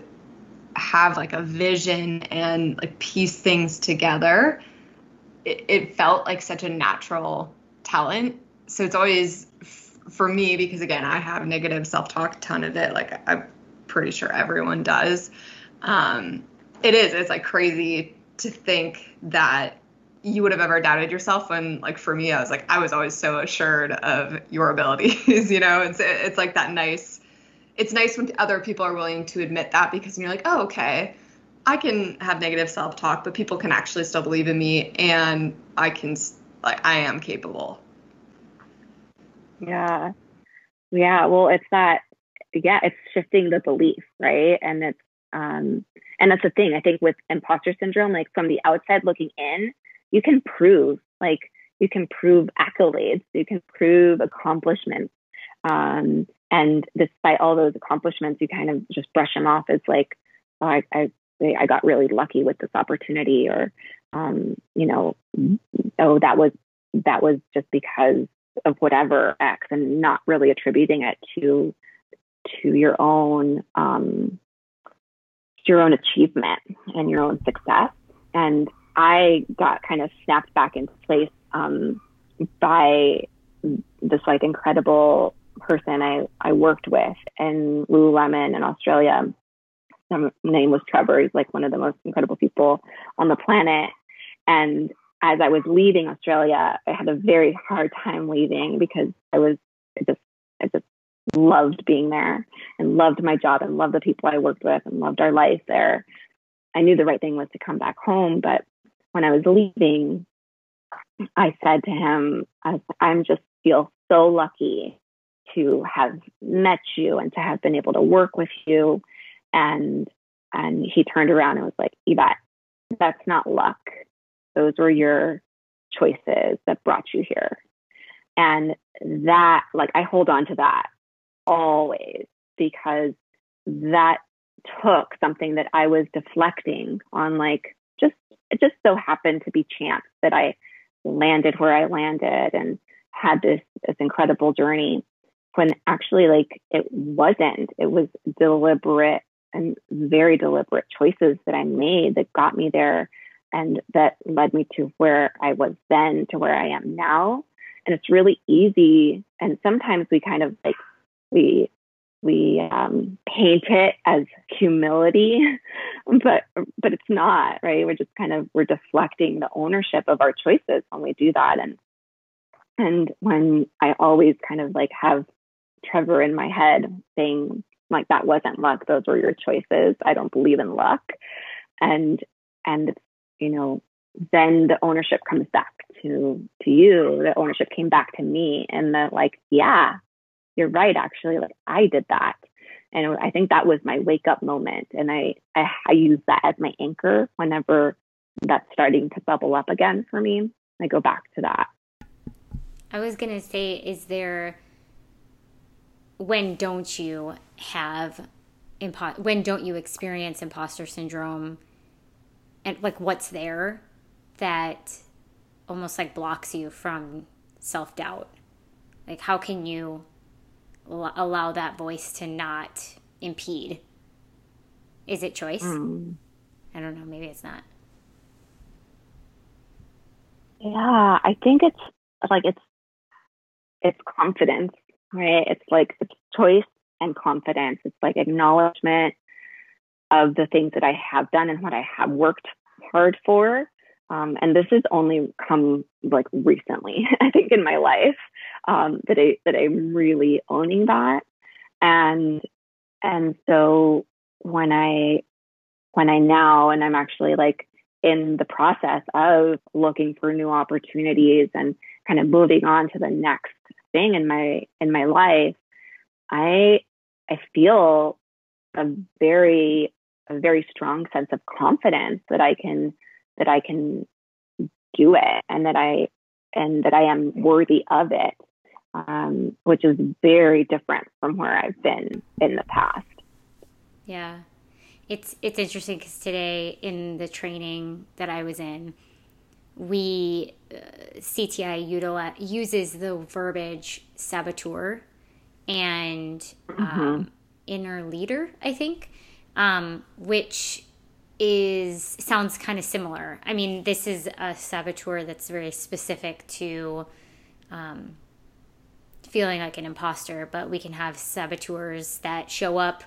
have like a vision and like piece things together. It felt like such a natural talent. So it's always for me, because again, I have negative self-talk, ton of it. Like I'm pretty sure everyone does. It's like crazy to think that you would have ever doubted yourself. When like for me, I was like, I was always so assured of your abilities, you know, it's like that nice, it's nice when other people are willing to admit that, because you're like, oh, okay, I can have negative self-talk, but people can actually still believe in me and I can, like, I am capable. Yeah. Yeah. Well, it's that, yeah, it's shifting the belief, right? And it's, and that's the thing, I think with imposter syndrome, like from the outside looking in, you can prove, like you can prove accolades, you can prove accomplishments. And despite all those accomplishments, you kind of just brush them off as like, oh, I got really lucky with this opportunity, or, you know, oh, that was just because of whatever X, and not really attributing it to your own achievement and your own success. And I got kind of snapped back into place by this like incredible person I worked with in Lululemon in Australia. His name was Trevor. He's like one of the most incredible people on the planet. And as I was leaving Australia, I had a very hard time leaving because I just loved being there and loved my job and loved the people I worked with and loved our life there. I knew the right thing was to come back home. But when I was leaving, I said to him, I'm just feel so lucky to have met you and to have been able to work with you. And he turned around and was like, that's not luck. Those were your choices that brought you here. And that, like, I hold on to that always, because that took something that I was deflecting on, like, it just so happened to be chance that I landed where I landed and had this incredible journey, when actually, like, it wasn't. It was deliberate and very deliberate choices that I made that got me there and that led me to where I was then, to where I am now. And it's really easy. And sometimes we kind of like, we paint it as humility, but it's not, right? We're just kind of, we're deflecting the ownership of our choices when we do that. And when I always kind of like have Trevor in my head saying like, that wasn't luck. Those were your choices. I don't believe in luck. And, you know, then the ownership comes back to you. The ownership came back to me, and the like, yeah, you're right. Actually, like I did that. And I think that was my wake up moment. And I use that as my anchor whenever that's starting to bubble up again for me. I go back to that. I was going to say, when don't you experience imposter syndrome, and like what's there that almost like blocks you from self-doubt? Like how can you allow that voice to not impede? Is it choice? I don't know. Maybe it's not. Yeah, I think it's like it's confidence, right? It's like it's choice and confidence. It's like acknowledgement of the things that I have done and what I have worked hard for. And this has only come like recently, I think, in my life, that I'm really owning that. And so when I now, and I'm actually like in the process of looking for new opportunities and kind of moving on to the next thing in my life, I feel a very strong sense of confidence that I can do it, and that I am worthy of it, which is very different from where I've been in the past. Yeah. It's interesting because today in the training that I was in, we CTI uses the verbiage saboteur and inner leader, I think, which sounds kind of similar. I mean, this is a saboteur that's very specific to feeling like an imposter, but we can have saboteurs that show up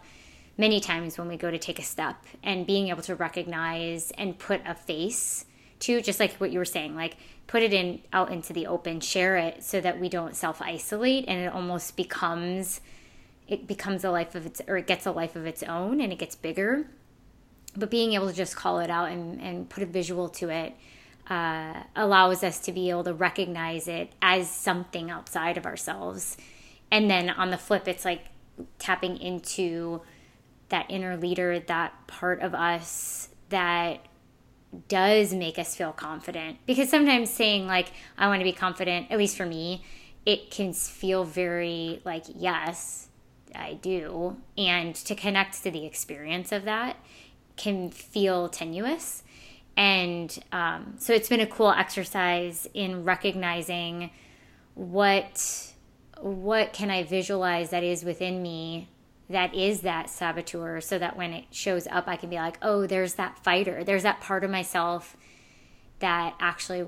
many times when we go to take a step, and being able to recognize and put a face to, just like what you were saying, like put it in out into the open, share it so that we don't self-isolate, and it almost becomes a life of its, or it gets a life of its own, and it gets bigger. But being able to just call it out and put a visual to it allows us to be able to recognize it as something outside of ourselves. And then on the flip, it's like tapping into that inner leader, that part of us that does make us feel confident. Because sometimes saying like, I want to be confident, at least for me, it can feel very like, yes, I do. And to connect to the experience of that can feel tenuous. And so it's been a cool exercise in recognizing what can I visualize that is within me that is that saboteur, so that when it shows up, I can be like, oh, there's that fighter. There's that part of myself that actually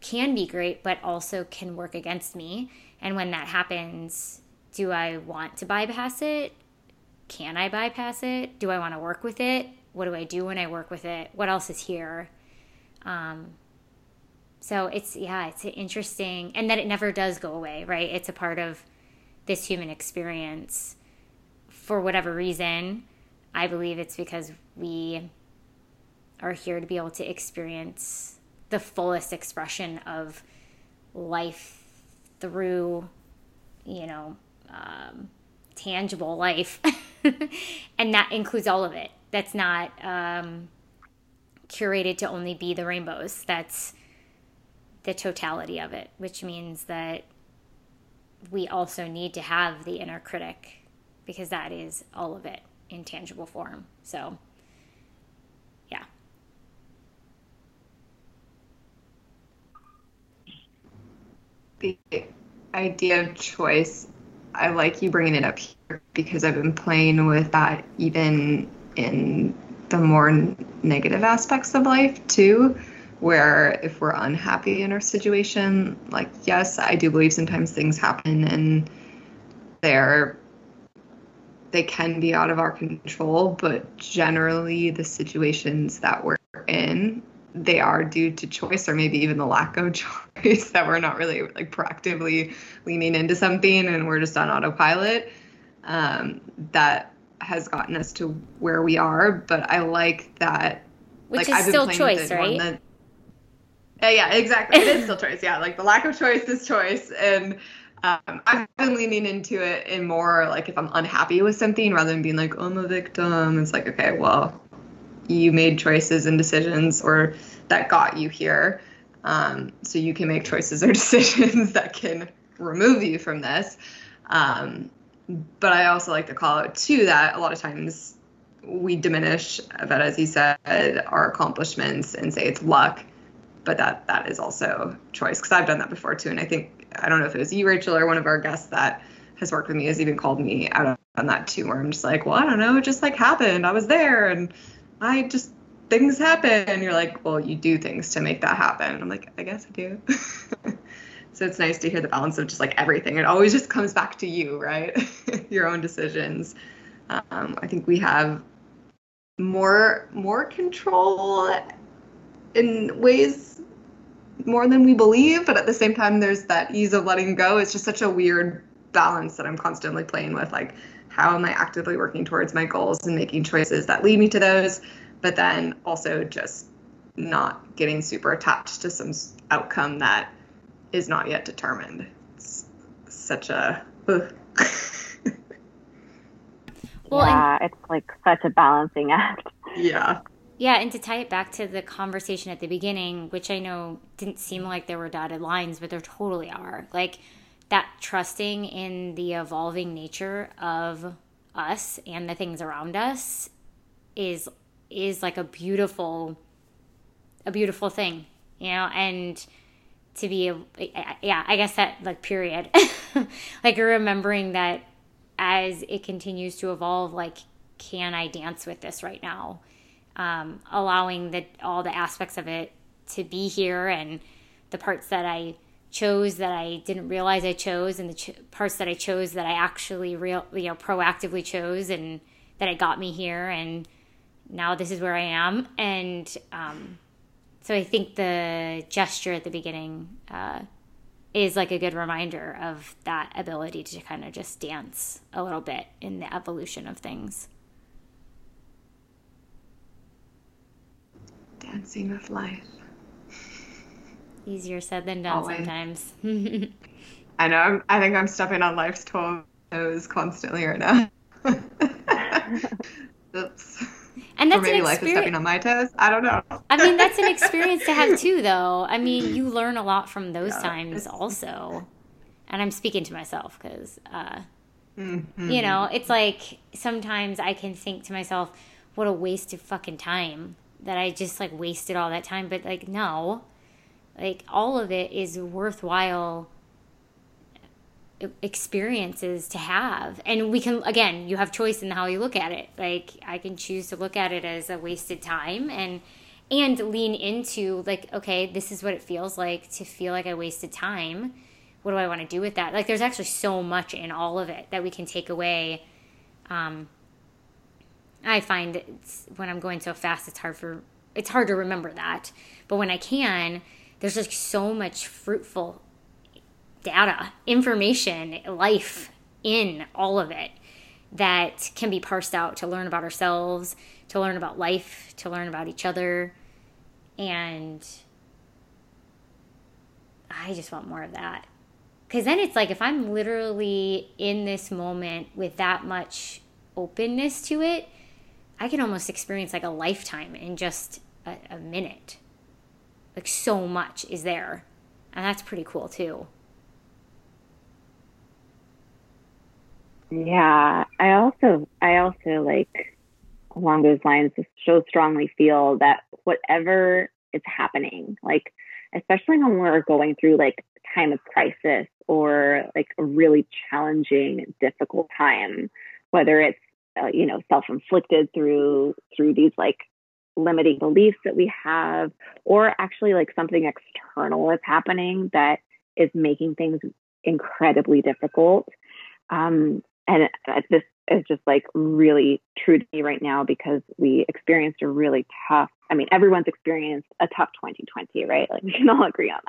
can be great, but also can work against me. And when that happens, do I want to bypass it? Can I bypass it? Do I want to work with it? What do I do when I work with it? What else is here? So it's interesting. And that it never does go away, right? It's a part of this human experience. For whatever reason, I believe it's because we are here to be able to experience the fullest expression of life through, tangible life. And that includes all of it. That's not curated to only be the rainbows. That's the totality of it, which means that we also need to have the inner critic, because that is all of it in tangible form. So, yeah. The idea of choice, I like you bringing it up here, because I've been playing with that even in the more negative aspects of life too, where if we're unhappy in our situation, like, yes, I do believe sometimes things happen and they can be out of our control, but generally the situations that we're in, they are due to choice, or maybe even the lack of choice, that we're not really like proactively leaning into something and we're just on autopilot. That has gotten us to where we are. But I like that. Which is still choice, right? Yeah, exactly. It is still choice. Yeah, like the lack of choice is choice. And I've been leaning into it in more like, if I'm unhappy with something, rather than being like, oh, I'm a victim. It's like, okay, well, you made choices and decisions or that got you here. So you can make choices or decisions that can remove you from this. But I also like to call out too that a lot of times we diminish that, as you said, our accomplishments and say it's luck. But that is also choice, because I've done that before too. And I think, I don't know if it was you, Rachel, or one of our guests that has worked with me has even called me out on that too, where I'm just like, well, I don't know, it just like happened. I was there and things happen. And you're like, well, you do things to make that happen. And I'm like, I guess I do. So it's nice to hear the balance of just like everything. It always just comes back to you, right? Your own decisions. I think we have more control in ways more than we believe, but at the same time there's that ease of letting go. It's just such a weird balance that I'm constantly playing with, like, how am I actively working towards my goals and making choices that lead me to those, but then also just not getting super attached to some outcome that is not yet determined. It's such a yeah, it's like such a balancing act. Yeah, and to tie it back to the conversation at the beginning, which I know didn't seem like there were dotted lines, but there totally are. Like, that trusting in the evolving nature of us and the things around us is like a beautiful thing, you know, and to be, I guess that, like, period, like remembering that as it continues to evolve, like, can I dance with this right now? Allowing all the aspects of it to be here, and the parts that I chose that I didn't realize I chose, and the parts that I chose that I actually proactively chose, and that it got me here, and now this is where I am. And so I think the gesture at the beginning is like a good reminder of that ability to kind of just dance a little bit in the evolution of things. Dancing with life. Easier said than done sometimes. I know. I think I'm stepping on life's toes constantly right now. Oops. And that's, or maybe life is stepping on my toes. I don't know. I mean, that's an experience to have too, though. I mean, you learn a lot from those times also. And I'm speaking to myself because, you know, it's like sometimes I can think to myself, what a waste of fucking time that I just, like, wasted all that time. But, like, no. Like, all of it is worthwhile experiences to have. And we can, again, you have choice in how you look at it. Like, I can choose to look at it as a wasted time and lean into, like, okay, this is what it feels like to feel like I wasted time. What do I want to do with that? Like, there's actually so much in all of it that we can take away. I find when I'm going so fast, it's hard to remember that. But when I can, there's just so much fruitful data, information, life in all of it that can be parsed out to learn about ourselves, to learn about life, to learn about each other. And I just want more of that. Because then it's like, if I'm literally in this moment with that much openness to it, I can almost experience like a lifetime in just a minute. Like, so much is there. And that's pretty cool too. Yeah, I also like, along those lines, so strongly feel that whatever is happening, like, especially when we're going through like a time of crisis or like a really challenging, difficult time, whether it's, you know, self-inflicted through these like limiting beliefs that we have, or actually like something external is happening that is making things incredibly difficult. And this is just like really true to me right now, because we experienced a really tough, I mean, everyone's experienced a tough 2020, right? Like, we can all agree on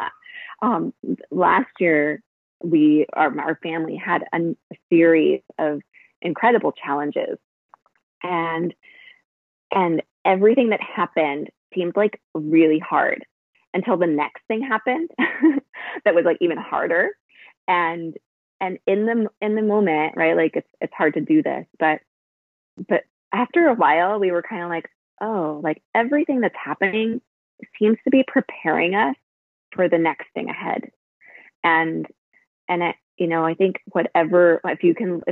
that. Last year, our family had a series of incredible challenges, and everything that happened seemed like really hard until the next thing happened that was like even harder. And in the moment, right? Like, it's hard to do this, but after a while, we were kind of like, oh, like, everything that's happening seems to be preparing us for the next thing ahead. And it, you know, I think whatever, if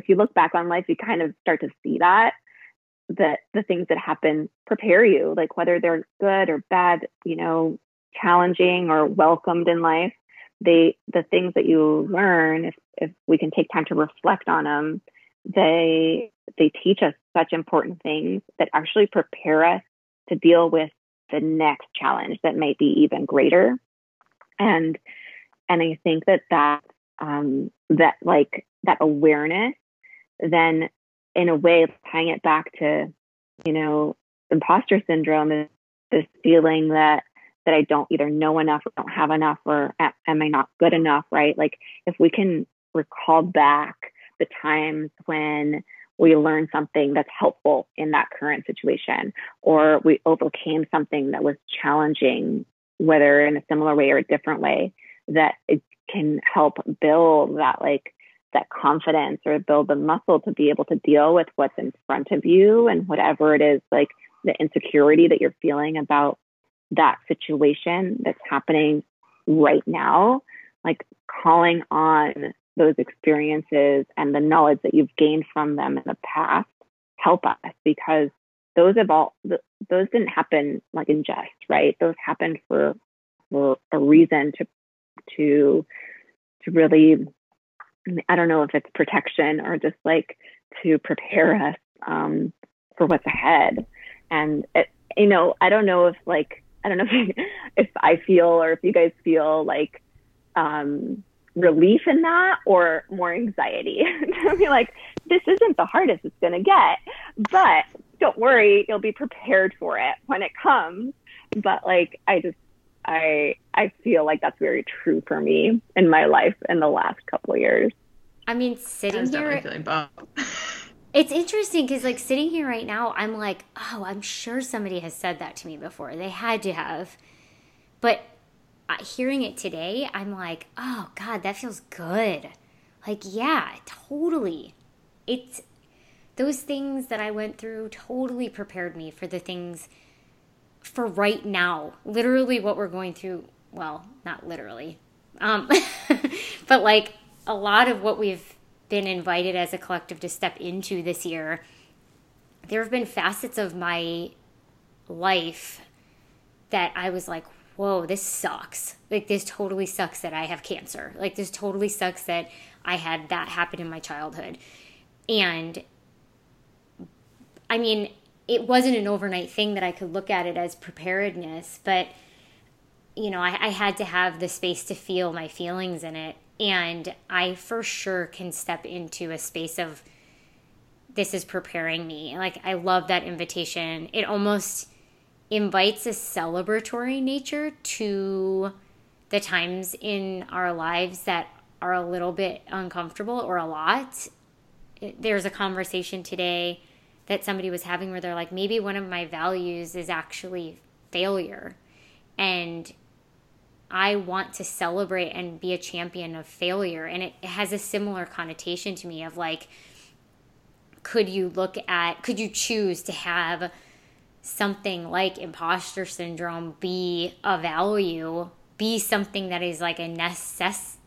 you look back on life, you kind of start to see that the things that happen prepare you, like, whether they're good or bad, you know, challenging or welcomed in life, the things that you learn, if we can take time to reflect on them, they teach us such important things that actually prepare us to deal with the next challenge that may be even greater. And I think that like that awareness, then in a way tying it back to, you know, imposter syndrome is this feeling that I don't either know enough or don't have enough, or am I not good enough, right? Like, if we can recall back the times when we learned something that's helpful in that current situation, or we overcame something that was challenging, whether in a similar way or a different way, that it can help build that, like, that confidence, or build the muscle to be able to deal with what's in front of you, and whatever it is, like the insecurity that you're feeling about that situation that's happening right now, like calling on those experiences and the knowledge that you've gained from them in the past help us, because those didn't happen like in jest, right? Those happened for a reason to really, I don't know if it's protection or just like to prepare us for what's ahead. And it, you know, I don't know if like, I don't know if I feel or if you guys feel like relief in that or more anxiety. I mean, like, this isn't the hardest it's going to get, but don't worry, you'll be prepared for it when it comes. But like, I feel like that's very true for me in my life in the last couple of years. I mean, sitting here, it's interesting because like sitting here right now, I'm like, oh, I'm sure somebody has said that to me before. They had to have. But hearing it today, I'm like, oh God, that feels good. Like, yeah, totally. It's those things that I went through totally prepared me for the things for right now, literally what we're going through. Well, not literally, but like a lot of what we've been invited as a collective to step into this year, there have been facets of my life that I was like, whoa, this sucks. Like, this totally sucks that I have cancer. Like, this totally sucks that I had that happen in my childhood. And I mean, it wasn't an overnight thing that I could look at it as preparedness, but, you know, I had to have the space to feel my feelings in it. And I for sure can step into a space of, this is preparing me. Like, I love that invitation. It almost invites a celebratory nature to the times in our lives that are a little bit uncomfortable or a lot. There's a conversation today that somebody was having where they're like, maybe one of my values is actually failure. And I want to celebrate and be a champion of failure. And it has a similar connotation to me of like, could you choose to have something like imposter syndrome be a value, be something that is like a necessity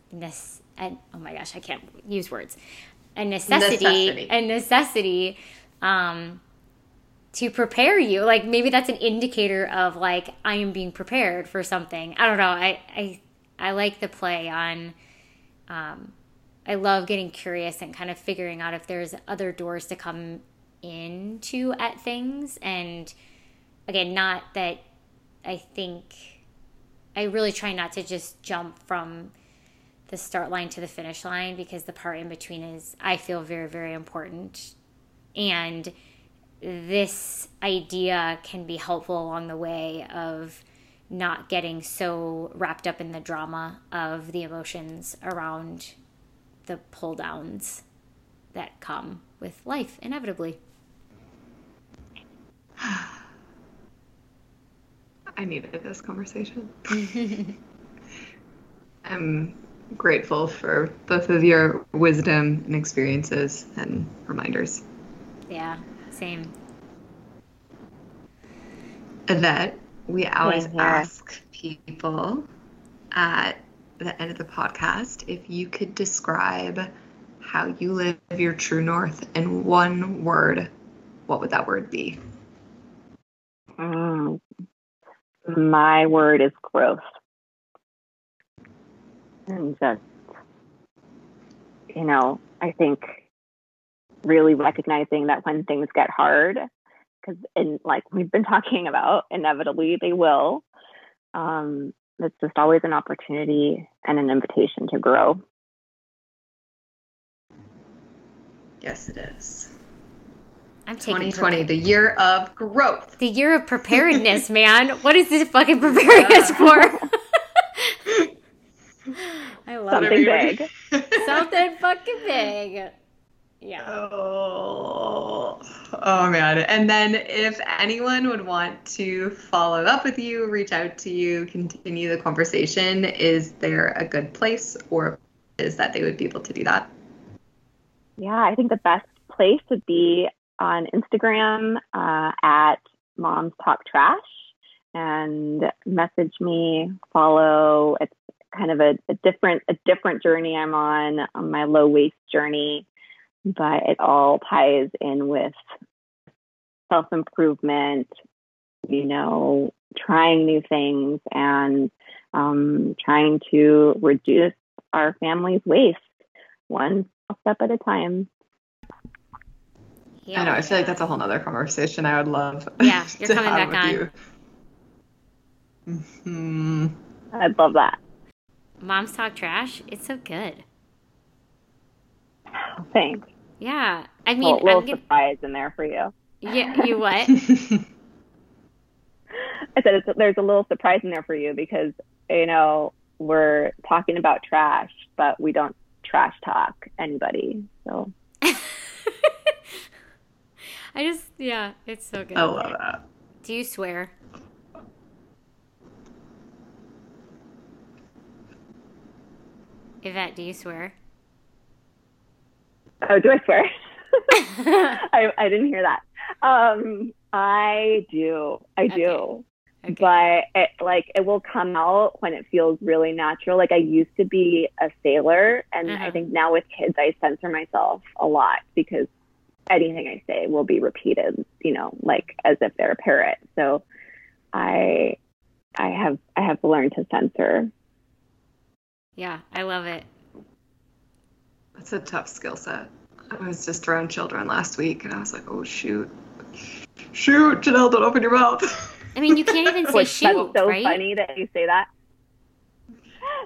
to prepare you. Like, maybe that's an indicator of like, I am being prepared for something. I don't know. I like the play on, I love getting curious and kind of figuring out if there's other doors to come into at things. And again, not that I think, I really try not to just jump from the start line to the finish line, because the part in between is, I feel very, very important. And this idea can be helpful along the way of not getting so wrapped up in the drama of the emotions around the pull downs that come with life inevitably. I needed this conversation. I'm grateful for both of your wisdom and experiences and reminders. Yeah, same. That we always ask people at the end of the podcast if you could describe how you live your true north in one word, what would that word be? My word is growth. And just, you know, I think really recognizing that when things get hard, because like we've been talking about, inevitably they will, it's just always an opportunity and an invitation to grow. Yes, it is. I'm taking 2020, the year of growth. The year of preparedness, man. What is this fucking preparedness for? I love something big. Something fucking big. Yeah. Oh man. And then if anyone would want to follow up with you, reach out to you, continue the conversation, is there a good place or is that they would be able to do that? Yeah, I think the best place would be on Instagram at Mom's Talk Trash, and message me, follow. It's kind of a different journey I'm on my low waist journey, but it all ties in with self-improvement, you know, trying new things and trying to reduce our family's waste one step at a time. Yeah. I know. I feel like that's a whole nother conversation I would love. Yeah, you're coming back on. Mm-hmm. I love that. Mom's Talk Trash. It's so good. Thanks. Yeah. I mean, a little surprise in there for you. Yeah, you what? I said there's a little surprise in there for you because, you know, we're talking about trash, but we don't trash talk anybody. So. Yeah, it's so good. I love that. Do you swear? Yvette, do you swear? Oh, do I swear? I didn't hear that. I do. Okay. But it will come out when it feels really natural. Like I used to be a sailor, and I think now with kids, I censor myself a lot because anything I say will be repeated, you know, like as if they're a parrot. So I have learned to censor. Yeah, I love it. That's a tough skill set. I was just around children last week, and I was like, oh, shoot, Janelle, don't open your mouth. I mean, you can't even say shoot, that's so right? Funny that you say that.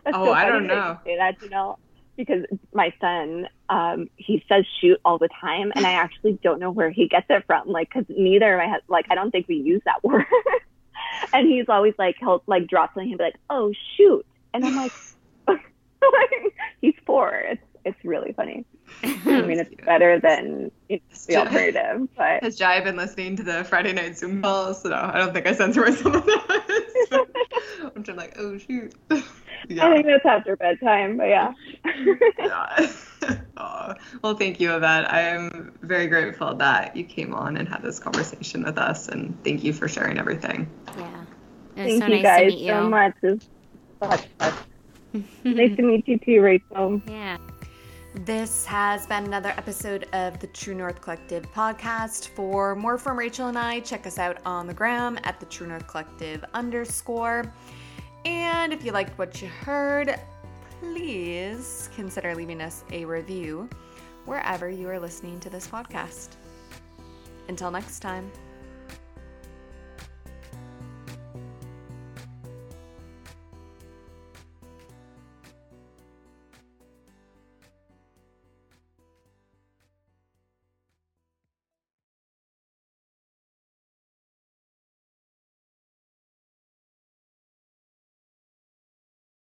That's oh, so I don't know. Say that, Janelle, because my son, he says shoot all the time, and I actually don't know where he gets it from, like, because neither of my husband, like, I don't think we use that word. And he's always, like, he'll, like, drop something and be like, oh, shoot. And I'm like, he's four. It's really funny. I mean, it's better than the alternative. But has Jai been listening to the Friday night Zoom calls? So no, I don't think I censor myself. I'm just like, oh shoot. Yeah. I think that's after bedtime, but yeah. Yeah. Oh. Well, thank you, Yvette. I am very grateful that you came on and had this conversation with us, and thank you for sharing everything. Yeah. Thank you guys so much. It's such fun. Nice to meet you too, Rachel. Yeah. This has been another episode of the True North Collective podcast. For more from Rachel and I, check us out on the gram at the True North Collective _. And if you liked what you heard, please consider leaving us a review wherever you are listening to this podcast. Until next time.